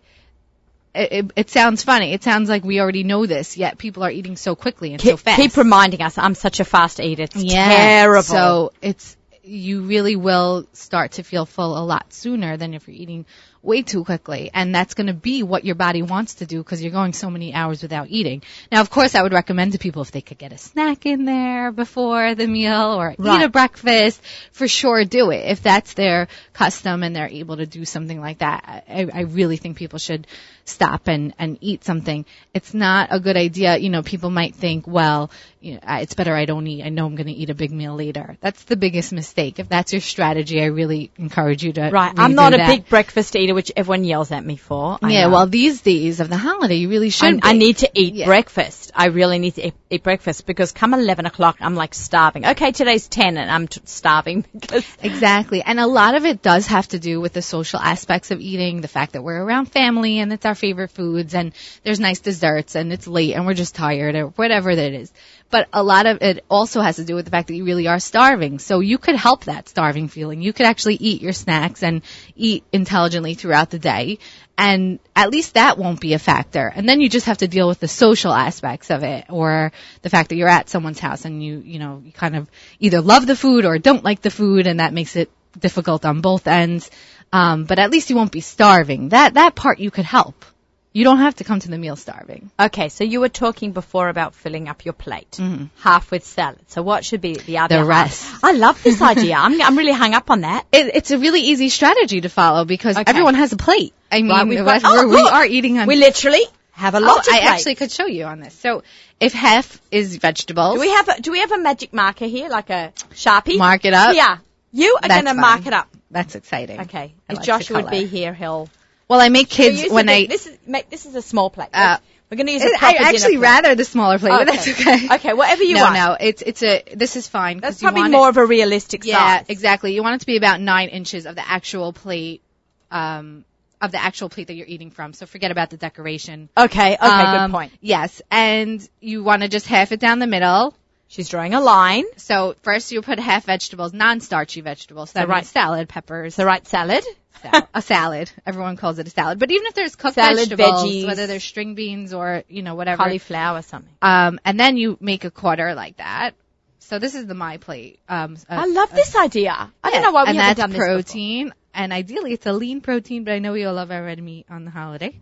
it, it, it sounds funny. It sounds like we already know this, yet people are eating so quickly and keep, so fast. Keep reminding us, I'm such a fast eater. It's yeah. terrible. So it's, you really will start to feel full a lot sooner than if you're eating way too quickly. And that's going to be what your body wants to do, because you're going so many hours without eating. Now, of course, I would recommend to people if they could get a snack in there before the meal, or right. eat a breakfast, for sure do it. If that's their custom and they're able to do something like that, I, I really think people should stop and, and eat something. It's not a good idea. You know, people might think, well, you know, it's better I don't eat. I know I'm going to eat a big meal later. That's the biggest mistake. If that's your strategy, I really encourage you to Right. I'm not that. a big breakfast eater. Seder, which everyone yells at me for. I yeah, know. Well, these days of the holiday, you really should. I, I need to eat yeah. breakfast. I really need to eat, eat breakfast because come eleven o'clock, I'm like starving. Okay, today's ten and I'm t- starving. Because exactly. And a lot of it does have to do with the social aspects of eating, the fact that we're around family and it's our favorite foods and there's nice desserts and it's late and we're just tired or whatever that it is. But a lot of it also has to do with the fact that you really are starving. So you could help that starving feeling. You could actually eat your snacks and eat intelligently throughout the day. And at least that won't be a factor. And then you just have to deal with the social aspects of it or the fact that you're at someone's house and you, you know, you kind of either love the food or don't like the food, and that makes it difficult on both ends. Um, but at least you won't be starving. That, that part you could help. You don't have to come to the meal starving. Okay, so you were talking before about filling up your plate, mm-hmm. half with salad. So what should be the other half? The rest. Half? I love this idea. I'm I'm really hung up on that. It, it's a really easy strategy to follow because okay. everyone has a plate. I mean, right, we've got, oh, we are eating on... We literally have a lot oh, of plate. I actually could show you on this. So if half is vegetables... Do we have a, do we have a magic marker here, like a Sharpie? Mark it up. Yeah. You are going to mark it up. That's exciting. Okay. I if like Joshua would be here, he'll... Well, I make kids so when big, I... This is, make, this is a small plate. Uh, We're going to use a proper I actually rather the smaller plate, oh, okay. but that's okay. Okay, whatever you no, want. No, no, it's, it's a... This is fine. That's probably you want more it, of a realistic size. Yeah, exactly. You want it to be about nine inches of the actual plate, um, of the actual plate that you're eating from. So forget about the decoration. Okay, okay, um, good point. Yes, and you want to just half it down the middle. She's drawing a line. So first you put half vegetables, non-starchy vegetables. So the right salad, peppers. The right salad. Sal- a salad. Everyone calls it a salad. But even if there's cooked salad, vegetables, veggies, whether they're string beans or, you know, whatever. Cauliflower, something. Um, and then you make a quarter like that. So this is the my plate. Um, a, I love a, this idea. Yeah. I don't know why we and haven't done this. And that's protein. Before. And ideally it's a lean protein, but I know we all love our red meat on the holiday.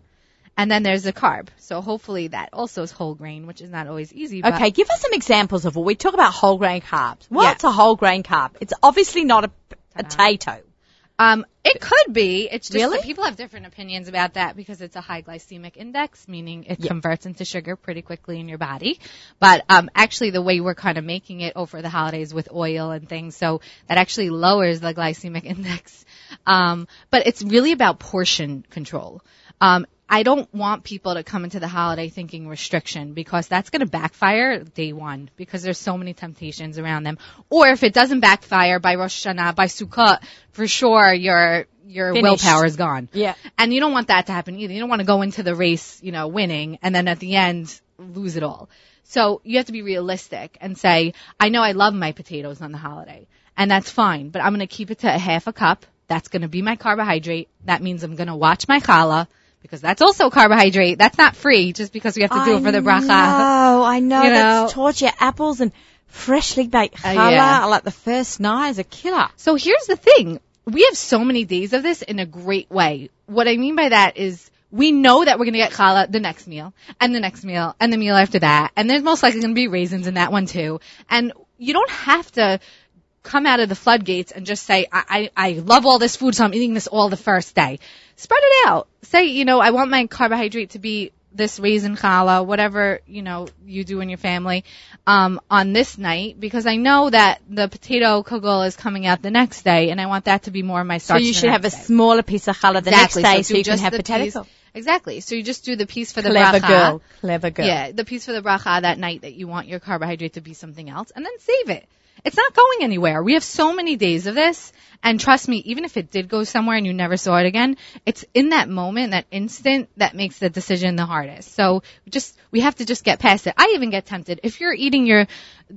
And then there's a carb. So hopefully that also is whole grain, which is not always easy. But okay, give us some examples of what we talk about whole grain carbs. What's yeah. a whole grain carb? It's obviously not a potato. Um, it could be. It's just really? That people have different opinions about that because it's a high glycemic index, meaning it yep. converts into sugar pretty quickly in your body. But um, actually, the way we're kind of making it over the holidays with oil and things, so that actually lowers the glycemic index. Um, but it's really about portion control. Um, I don't want people to come into the holiday thinking restriction because that's going to backfire day one because there's so many temptations around them. Or if it doesn't backfire by Rosh Hashanah, by Sukkot, for sure your your Finished. willpower is gone. Yeah. And you don't want that to happen either. You don't want to go into the race, you know, winning and then at the end lose it all. So you have to be realistic and say, I know I love my potatoes on the holiday, and that's fine, but I'm going to keep it to a half a cup. That's going to be my carbohydrate. That means I'm going to watch my challah. Because that's also carbohydrate. That's not free just because we have to do I it for the bracha. Oh, I know. You know. That's torture. Apples and freshly baked challah uh, yeah. like the first night is a killer. So here's the thing. We have so many days of this in a great way. What I mean by that is we know that we're going to get challah the next meal and the next meal and the meal after that. And there's most likely going to be raisins in that one too. And you don't have to come out of the floodgates and just say, I, I, I love all this food, so I'm eating this all the first day. Spread it out. Say, you know, I want my carbohydrate to be this raisin challah, whatever, you know, you do in your family, um, on this night, because I know that the potato kugel is coming out the next day, and I want that to be more my starch. So you should have a day. Smaller piece of challah the exactly. next day, so, so you can have potato. Exactly. So you just do the piece for the Clever bracha. Clever girl. Clever girl. Yeah, the piece for the bracha that night that you want your carbohydrate to be something else, and then save it. It's not going anywhere. We have so many days of this. And trust me, even if it did go somewhere and you never saw it again, it's in that moment, that instant, that makes the decision the hardest. So just we have to just get past it. I even get tempted. If you're eating your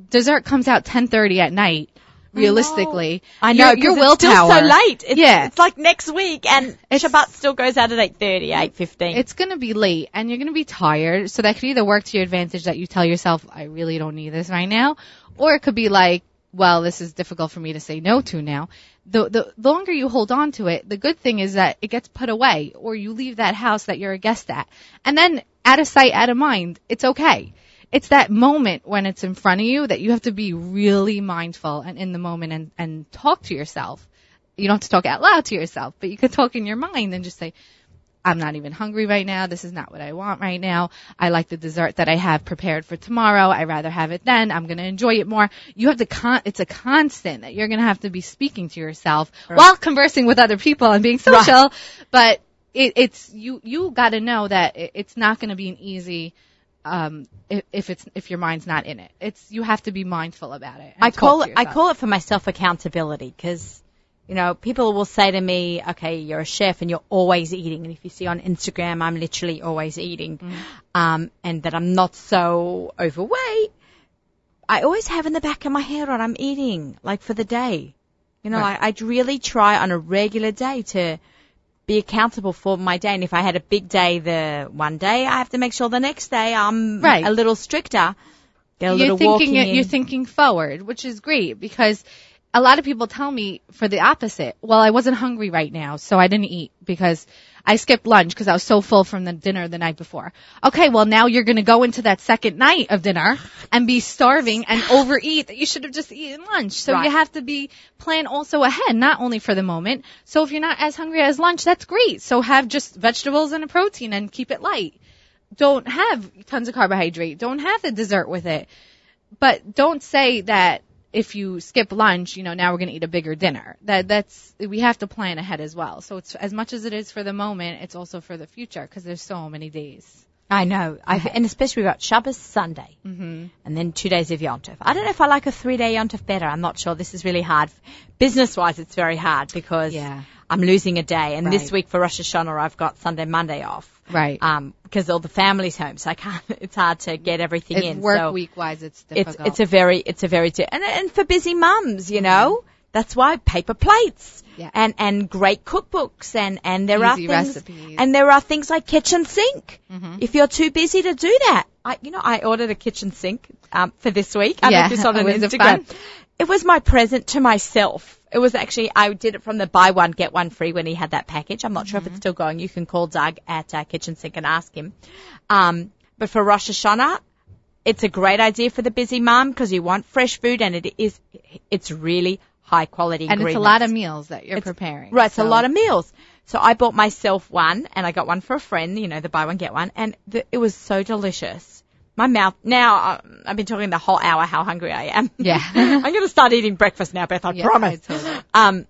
dessert comes out ten thirty at night, realistically. I know. I know your willpower. It's still so late. It's, yeah. It's like next week and it's, Shabbat still goes out at eight thirty, eight fifteen. It's going to be late and you're going to be tired. So that could either work to your advantage that you tell yourself, I really don't need this right now. Or it could be like, well, this is difficult for me to say no to now. The, the the longer you hold on to it, the good thing is that it gets put away or you leave that house that you're a guest at. And then out of sight, out of mind, it's okay. It's that moment when it's in front of you that you have to be really mindful and in the moment and, and talk to yourself. You don't have to talk out loud to yourself, but you could talk in your mind and just say, I'm not even hungry right now. This is not what I want right now. I like the dessert that I have prepared for tomorrow. I'd rather have it then. I'm going to enjoy it more. You have to con- it's a constant that you're going to have to be speaking to yourself right. while conversing with other people and being social. Right. But it, it's you. You got to know that it, it's not going to be an easy. Um, if, if it's if your mind's not in it, it's you have to be mindful about it. I call it, I call it for myself accountability because. You know, people will say to me, okay, you're a chef and you're always eating. And if you see on Instagram, I'm literally always eating mm. um, and that I'm not so overweight. I always have in the back of my head what I'm eating, like for the day. You know, right. I, I'd really try on a regular day to be accountable for my day. And if I had a big day the one day, I have to make sure the next day I'm right. a little stricter. Get a you're, little thinking it, you're thinking forward, which is great because – a lot of people tell me for the opposite. Well, I wasn't hungry right now, so I didn't eat because I skipped lunch because I was so full from the dinner the night before. Okay, well, now you're going to go into that second night of dinner and be starving and overeat that you should have just eaten lunch. So right. you have to be plan also ahead, not only for the moment. So if you're not as hungry as lunch, that's great. So have just vegetables and a protein and keep it light. Don't have tons of carbohydrate. Don't have the dessert with it. But don't say that if you skip lunch, you know, now we're going to eat a bigger dinner. That that's we have to plan ahead as well. So it's as much as it is for the moment, it's also for the future because there's so many days. I know. I've, and especially we've got Shabbos, Sunday, mm-hmm. and then two days of Yom Tov. I don't know if I like a three-day Yom Tov better. I'm not sure. This is really hard. Business-wise, it's very hard because yeah. I'm losing a day. And right. this week for Rosh Hashanah, I've got Sunday, Monday off. Right. Um, because all the family's home, so I can't. It's hard to get everything it's in. Work so week-wise, it's difficult. It's, it's a very, it's a very, di- and and for busy mums, you know, that's why paper plates yeah. and and great cookbooks and and there easy are things recipes. And there are things like Kitchen Sink. Mm-hmm. If you're too busy to do that, I, you know, I ordered a Kitchen Sink um for this week. I yeah. made this on an Instagram. It, it was my present to myself. It was actually, I did it from the buy one, get one free when he had that package. I'm not mm-hmm. sure if it's still going. You can call Doug at uh, Kitchen Sink and ask him. Um, but for Rosh Hashanah, it's a great idea for the busy mom because you want fresh food and it is, it's really high quality and ingredients. And it's a lot of meals that you're it's, preparing. Right, it's so. a lot of meals. So I bought myself one and I got one for a friend, you know, the buy one, get one. And the, it was so delicious. My mouth, now I've been talking the whole hour how hungry I am. Yeah. I'm going to start eating breakfast now, Beth, I yeah, promise. I totally. Um,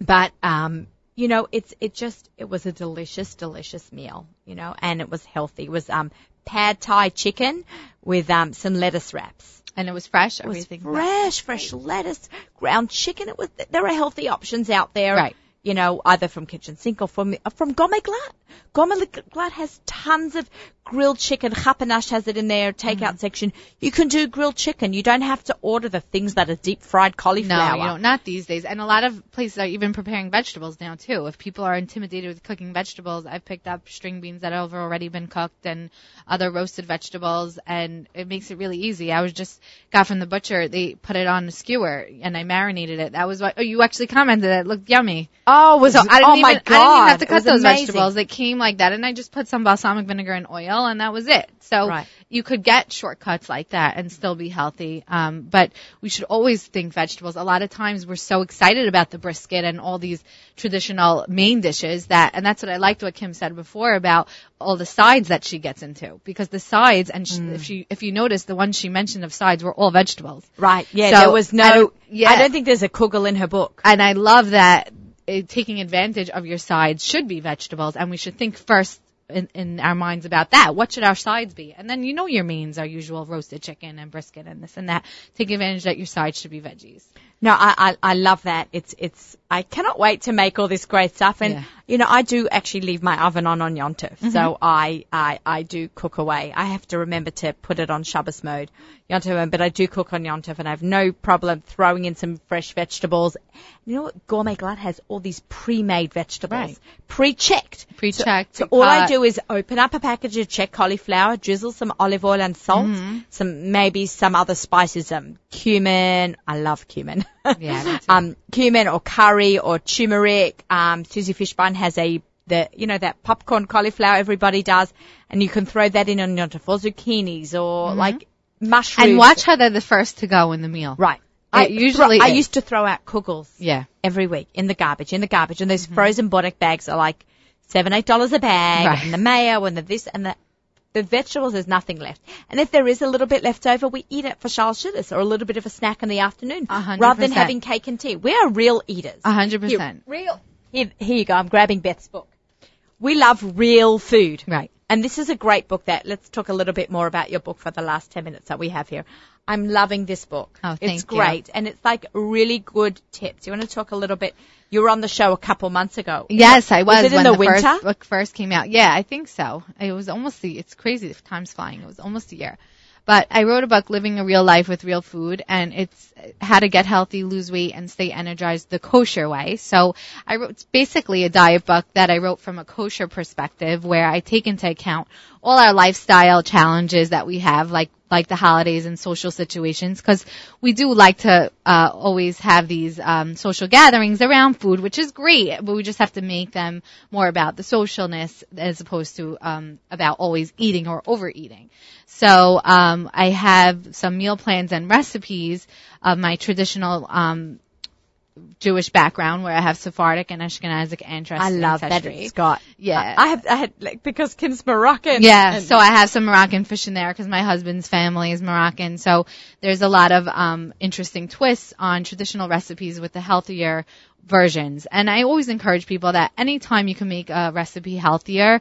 but, um, you know, it's, it just, it was a delicious, delicious meal, you know, and it was healthy. It was, um, pad thai chicken with, um, some lettuce wraps. And it was fresh, it everything. Was fresh, fresh lettuce, ground chicken. It was, there are healthy options out there. Right. You know, either from Kitchen Sink or from from Gourmet Glatt. Gourmet Glatt has tons of grilled chicken. Chapanash has it in their takeout mm-hmm. section. You can do grilled chicken. You don't have to order the things that are deep fried cauliflower. No, you don't. Not these days. And a lot of places are even preparing vegetables now too. If people are intimidated with cooking vegetables, I've picked up string beans that have already been cooked and other roasted vegetables, and it makes it really easy. I was just got from the butcher. They put it on a skewer and I marinated it. That was what. Oh, you actually commented that it looked yummy. Oh, was so I didn't oh even, my God. I didn't even have to cut those amazing. vegetables. They came like that, and I just put some balsamic vinegar and oil, and that was it. So right. you could get shortcuts like that and still be healthy. Um, but we should always think vegetables. A lot of times we're so excited about the brisket and all these traditional main dishes that, and that's what I liked what Kim said before about all the sides that she gets into, because the sides and she, mm. if she, if you notice, the ones she mentioned of sides were all vegetables. Right. Yeah. So there was no. I don't, yeah. I don't think there's a kugel in her book. And I love that. It, taking advantage of your sides should be vegetables, and we should think first in, in our minds about that. What should our sides be? And then you know your mains are usual roasted chicken and brisket and this and that. Take advantage that your sides should be veggies. No, I, I, I love that. It's, it's, I cannot wait to make all this great stuff. And, yeah. you know, I do actually leave my oven on on Yom Tov. Mm-hmm. So I, I, I do cook away. I have to remember to put it on Shabbos mode, Yom Tov, but I do cook on Yom Tov and I have no problem throwing in some fresh vegetables. You know what? Gourmet Glatt has all these pre-made vegetables, right. pre-checked. Pre-checked. So, so all I do is open up a package of Czech cauliflower, drizzle some olive oil and salt, mm-hmm. some, maybe some other spices, um, cumin. I love cumin. Yeah, um, cumin or curry or turmeric. Um, Susie Fishbein has a, the, you know, that popcorn cauliflower everybody does. And you can throw that in on your zucchinis or mm-hmm. like mushrooms. And watch how they're the first to go in the meal. Right. I, usually thro- I used to throw out kugels. Yeah. Every week in the garbage, in the garbage. And those mm-hmm. frozen bodek bags are like seven, eight dollars a bag, right. and the mayo and the this and the the vegetables. There's nothing left, and if there is a little bit left over, we eat it for shal shidduch or a little bit of a snack in the afternoon, one hundred percent. Rather than having cake and tea. We are real eaters. A hundred percent. Real. Here, here you go. I'm grabbing Beth's book. We love real food, right? And this is a great book. That let's talk a little bit more about your book for the last ten minutes that we have here. I'm loving this book. Oh, thank it's great. You. And it's like really good tips. You want to talk a little bit? You were on the show a couple months ago. Yes, I was. Was it when in the, the winter? First book first came out. Yeah, I think so. It was almost the, it's crazy. The time's flying. It was almost a year. But I wrote a book, Living a Real Life with Real Food, and it's how to get healthy, lose weight, and stay energized the kosher way. So I wrote, it's basically a diet book that I wrote from a kosher perspective where I take into account all our lifestyle challenges that we have, like like the holidays and social situations, because we do like to uh, always have these um, social gatherings around food, which is great, but we just have to make them more about the socialness as opposed to um, about always eating or overeating. So um, I have some meal plans and recipes of my traditional um Jewish background where I have Sephardic and Ashkenazic ancestry. I love ancestry. That it's got. Yeah. I, I have, I had, like, because Kim's Moroccan. Yeah, so I have some Moroccan fish in there because my husband's family is Moroccan. So there's a lot of, um, interesting twists on traditional recipes with the healthier versions. And I always encourage people that anytime you can make a recipe healthier,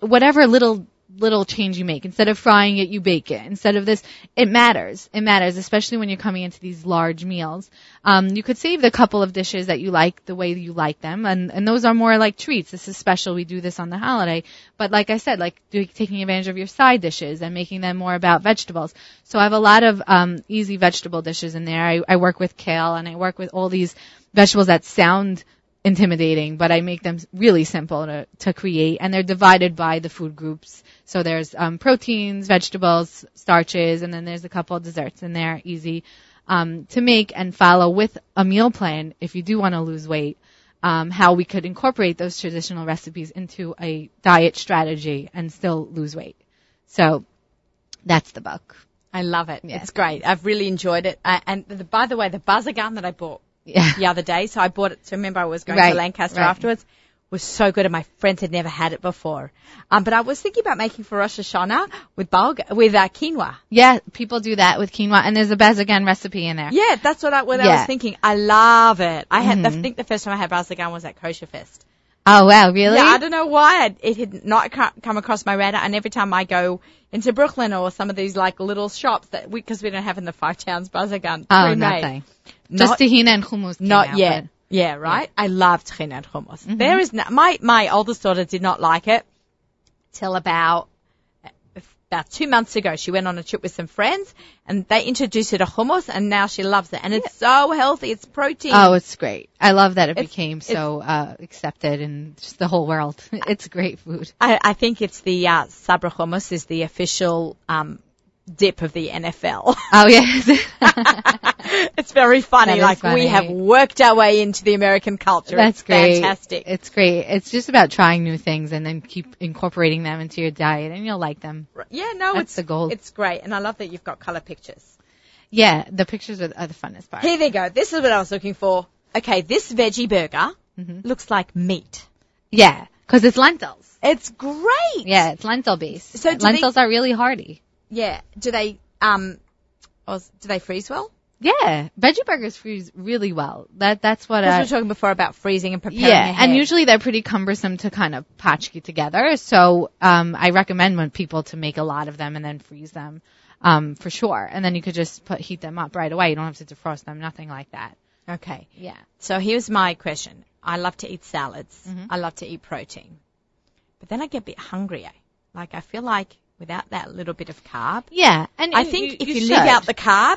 whatever little little change you make. Instead of frying it, you bake it. Instead of this, it matters. It matters, especially when you're coming into these large meals. Um, you could save the couple of dishes that you like the way that you like them, and, and those are more like treats. This is special. We do this on the holiday. But like I said, like do, taking advantage of your side dishes and making them more about vegetables. So I have a lot of um, easy vegetable dishes in there. I, I work with kale, and I work with all these vegetables that sound intimidating, but I make them really simple to, to create, and they're divided by the food groups. So there's um, proteins, vegetables, starches, and then there's a couple of desserts in there, easy um, to make and follow with a meal plan if you do want to lose weight, um, how we could incorporate those traditional recipes into a diet strategy and still lose weight. So that's the book. I love it. Yes. It's great. I've really enjoyed it. I, and the, by the way, the buzzer gun that I bought Yeah. the other day, so I bought it to remember I was going right, to Lancaster right. afterwards, was so good, and my friends had never had it before. Um, but I was thinking about making for Rosh Hashanah with bulg with uh, quinoa. Yeah, people do that with quinoa, and there's a bazagan recipe in there. Yeah, that's what I what yeah. I was thinking. I love it. I had mm-hmm. I think the first time I had bazagan was at Kosher Fest. Oh wow, really? Yeah, I don't know why I'd, it had not come across my radar. And every time I go into Brooklyn or some of these like little shops that we, because we don't have in the Five Towns bazagan. Oh, nothing. Just tahina and hummus. Not yet. But, yeah, right? Yeah. I love tahina and hummus. Mm-hmm. There is no, my, my oldest daughter did not like it till about, about two months ago. She went on a trip with some friends, and they introduced her to hummus, and now she loves it. And yeah. it's so healthy. It's protein. Oh, it's great. I love that it it's, became it's, so uh, accepted in just the whole world. It's great food. I, I think it's the uh, Sabra hummus is the official um dip of the N F L. Oh, yes. It's very funny. Like, funny. We have worked our way into the American culture. That's it's great. Fantastic. It's great. It's just about trying new things and then keep incorporating them into your diet, and you'll like them. Yeah, no, That's it's the goal. It's great. And I love that you've got color pictures. Yeah, the pictures are, are the funnest part. Here they go. This is what I was looking for. Okay, this veggie burger mm-hmm. looks like meat. Yeah, because it's lentils. It's great. Yeah, it's lentil based. So lentils they... are really hearty. Yeah. Do they um, do they freeze well? Yeah, veggie burgers freeze really well. That that's what I was talking before about freezing and preparing. Yeah, and usually they're pretty cumbersome to kind of potchki together. So um, I recommend when people to make a lot of them and then freeze them um, for sure. And then you could just put heat them up right away. You don't have to defrost them, nothing like that. Okay. Yeah. So here's my question. I love to eat salads. Mm-hmm. I love to eat protein, but then I get a bit hungry. Like I feel like. Without that little bit of carb. Yeah. And I think you, if you, you leave out the carb,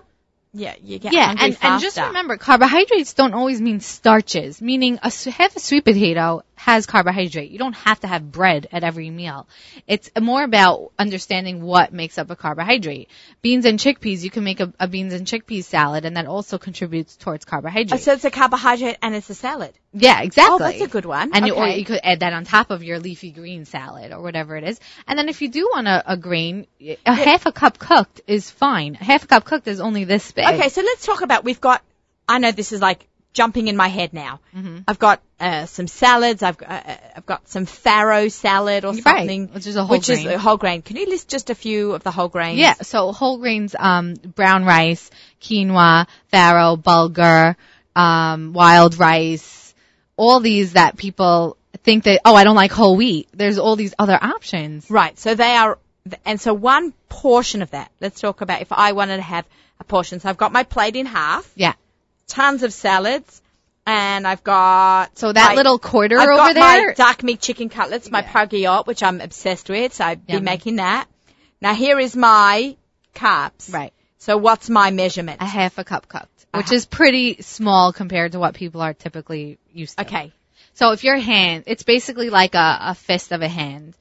yeah, you get yeah, hungry and, faster. And just remember, carbohydrates don't always mean starches, meaning a, half a sweet potato has carbohydrate. You don't have to have bread at every meal. It's more about understanding what makes up a carbohydrate. Beans and chickpeas, you can make a, a beans and chickpeas salad, and that also contributes towards carbohydrate. Oh, so it's a carbohydrate and it's a salad. Yeah, exactly. Oh, that's a good one. And okay. you, or you could add that on top of your leafy green salad or whatever it is. And then if you do want a, a grain, a yeah. half a cup cooked is fine. Half a cup cooked is only this big. Okay, so let's talk about, we've got, I know this is like jumping in my head now. Mm-hmm. I've got uh, some salads. I've uh, I've got some farro salad or right. something, which is a whole which grain. Is a whole grain. Can you list just a few of the whole grains? Yeah, so whole grains: um, brown rice, quinoa, farro, bulgur, um, wild rice. All these that people think that oh, I don't like whole wheat. There's all these other options. Right. So they are, and so one portion of that. Let's talk about if I wanted to have a portion. So I've got my plate in half. Yeah. Tons of salads, and I've got... So that my, little quarter I've over there? I've got my dark meat chicken cutlets, my yeah. Pagiit, which I'm obsessed with, so I'd Yum. be making that. Now, here is my cups. Right. So what's my measurement? A half a cup cooked, a which half. is pretty small compared to what people are typically used to. Okay. So if your hand, it's basically like a, a fist of a hand.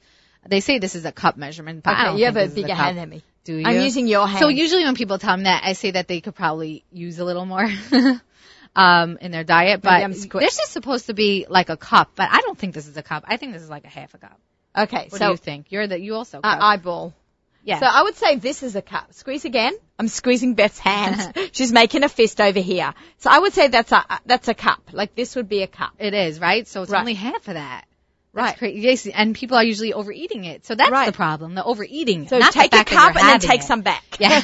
They say this is a cup measurement, but okay, I don't you think have a bigger a hand than me. Do you? I'm using your hand. So usually when people tell me that, I say that they could probably use a little more um, in their diet. But this is supposed to be like a cup, but I don't think this is a cup. I think this is like a half a cup. Okay. What so do you think? You're the, you also cup. Uh, eyeball. Yeah. So I would say this is a cup. Squeeze again. I'm squeezing Beth's hands. She's making a fist over here. So I would say that's a uh, that's a cup. Like this would be a cup. It is, right? So it's right. only half of that. Right. Yes, and people are usually overeating it. So that's right. the problem, the overeating. So not take a cup and then take it. some back. Yeah.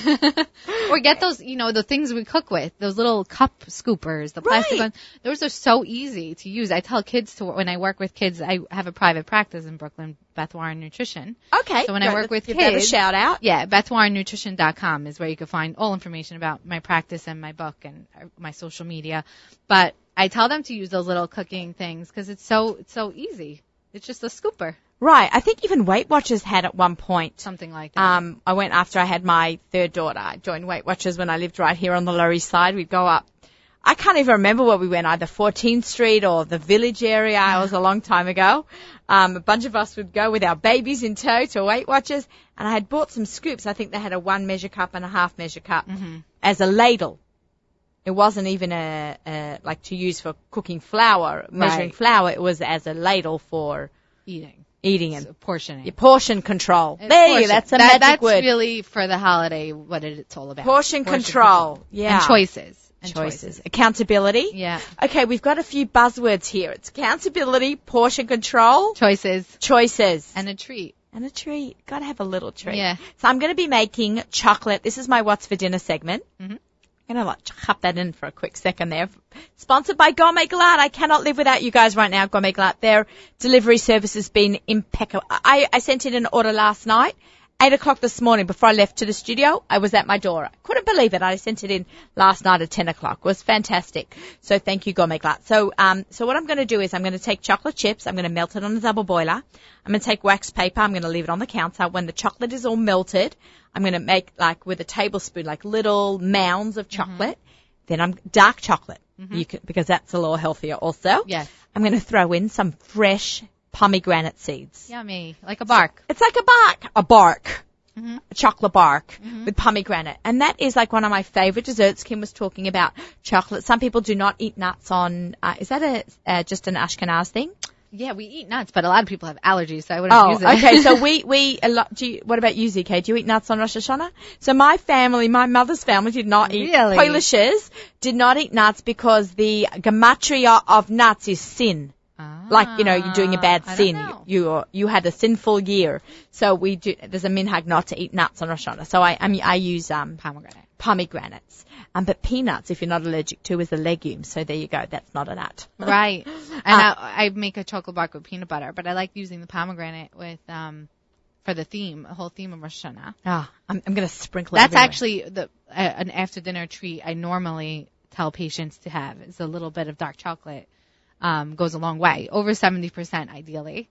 Or get those, you know, the things we cook with, those little cup scoopers, the plastic right. ones. Those are so easy to use. I tell kids to, when I work with kids, I have a private practice in Brooklyn, Beth Warren Nutrition. Okay. So when right, I work with give kids. Give that a shout out. Yeah, Beth Warren Nutrition dot com is where you can find all information about my practice and my book and my social media. But I tell them to use those little cooking things because it's so, it's so easy. It's just a scooper. Right. I think even Weight Watchers had at one point. Something like that. Um, I went after I had my third daughter. I joined Weight Watchers when I lived right here on the Lower East Side. We'd go up. I can't even remember where we went, either fourteenth street or the Village area. It was a long time ago. Um, a bunch of us would go with our babies in tow to Weight Watchers. And I had bought some scoops. I think they had a one measure cup and a half measure cup mm-hmm. as a ladle. It wasn't even a, a, like to use for cooking flour, measuring right. flour. It was as a ladle for eating, eating and so portioning. Your portion control. It's there portion. you That's a that, magic that's word. That's really for the holiday what it's all about. Portion, portion control. control. Yeah. And choices. And choices. choices. Accountability. Yeah. Okay, we've got a few buzzwords here. It's accountability, portion control. Choices. Choices. And a treat. And a treat. Got to have a little treat. Yeah. So I'm going to be making chocolate. This is my What's for Dinner segment. Mm-hmm. I'm going to like chop that in for a quick second there. Sponsored by Gourmet Glatt. I cannot live without you guys right now, Gourmet Glatt. Their delivery service has been impeccable. I, I sent in an order last night, eight o'clock this morning. Before I left to the studio, I was at my door. I couldn't believe it. I sent it in last night at ten o'clock. It was fantastic. So thank you, Gourmet Glatt. So, um, so what I'm going to do is I'm going to take chocolate chips. I'm going to melt it on a double boiler. I'm going to take wax paper. I'm going to leave it on the counter. When the chocolate is all melted, I'm going to make like with a tablespoon, like little mounds of chocolate. Mm-hmm. Then I'm dark chocolate mm-hmm. you can, because that's a little healthier also. Yes. I'm going to throw in some fresh pomegranate seeds. Yummy. Like a bark. It's like a bark. A bark. Mm-hmm. A chocolate bark mm-hmm. with pomegranate. And that is like one of my favorite desserts. Kim was talking about chocolate. Some people do not eat nuts on, uh, is that a uh, just an Ashkenaz thing? Yeah, we eat nuts, but a lot of people have allergies, so I wouldn't oh, use it. Oh, okay. So we, we, a lot, do you, what about you, Z K? Do you eat nuts on Rosh Hashanah? So my family, my mother's family did not eat, really? Polishes did not eat nuts because the gematria of nuts is sin. Ah, like, you know, you're doing a bad I sin. You, you, you had a sinful year. So we do, there's a minhag not to eat nuts on Rosh Hashanah. So I, I, mean, I use, um, pomegranate. pomegranates. Um, but peanuts, if you're not allergic to, is a legume. So there you go. That's not a nut. Right. And um, I, I make a chocolate bark with peanut butter, but I like using the pomegranate with um for the theme, a whole theme of Rosh Hashanah. Ah, I'm, I'm going to sprinkle That's it everywhere. Actually the uh, an after-dinner treat I normally tell patients to have. It's a little bit of dark chocolate. Um, goes a long way. Over seventy percent ideally.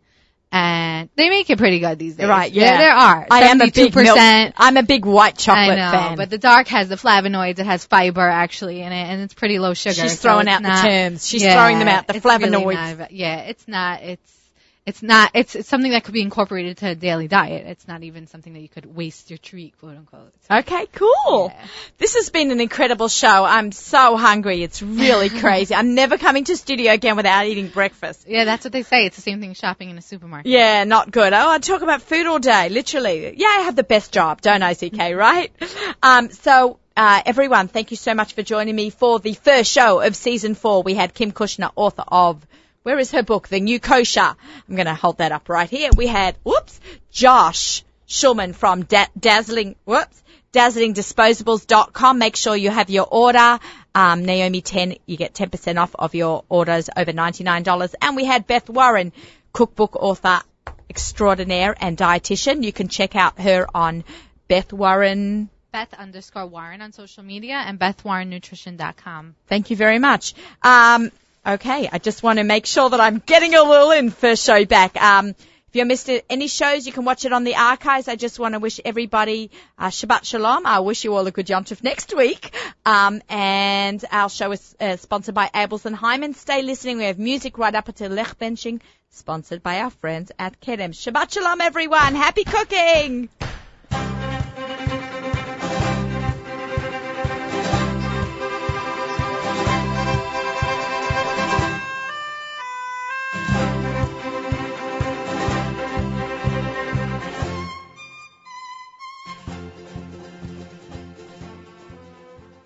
And they make it pretty good these days. Right, yeah. There, there are. I am a big milk, I'm a big white chocolate I know, fan. But the dark has the flavonoids. It has fiber actually in it, and it's pretty low sugar. She's throwing so out not, the terms. She's yeah, throwing them out, the flavonoids. Really not, yeah, it's not, it's, it's not, it's, it's something that could be incorporated to a daily diet. It's not even something that you could waste your treat, quote unquote. Okay, cool. Yeah. This has been an incredible show. I'm so hungry. It's really crazy. I'm never coming to studio again without eating breakfast. Yeah, that's what they say. It's the same thing shopping in a supermarket. Yeah, not good. Oh, I talk about food all day, literally. Yeah, I have the best job, don't I, C K, right? Um, so, Uh, everyone, thank you so much for joining me for the first show of season four. We had Kim Kushner, author of, where is her book? The New Kosher. I'm going to hold that up right here. We had, whoops, Josh Shulman from da- Dazzling, whoops, dazzling disposables dot com. Make sure you have your order. Um, Naomi ten, you get ten percent off of your orders over ninety-nine dollars. And we had Beth Warren, cookbook author extraordinaire and dietitian. You can check out her on Beth Warren. Beth underscore Warren on social media and Beth Warren Nutrition dot com. Thank you very much. Um, okay, I just want to make sure that I'm getting it all in first show back. Um, if you missed any shows, you can watch it on the archives. I just want to wish everybody uh, Shabbat Shalom. I wish you all a good Yom Tov next week. Um, and our show is uh, sponsored by Abeles and Heymann. Stay listening. We have music right up until Lech Benching, sponsored by our friends at Kedem. Shabbat Shalom, everyone. Happy cooking.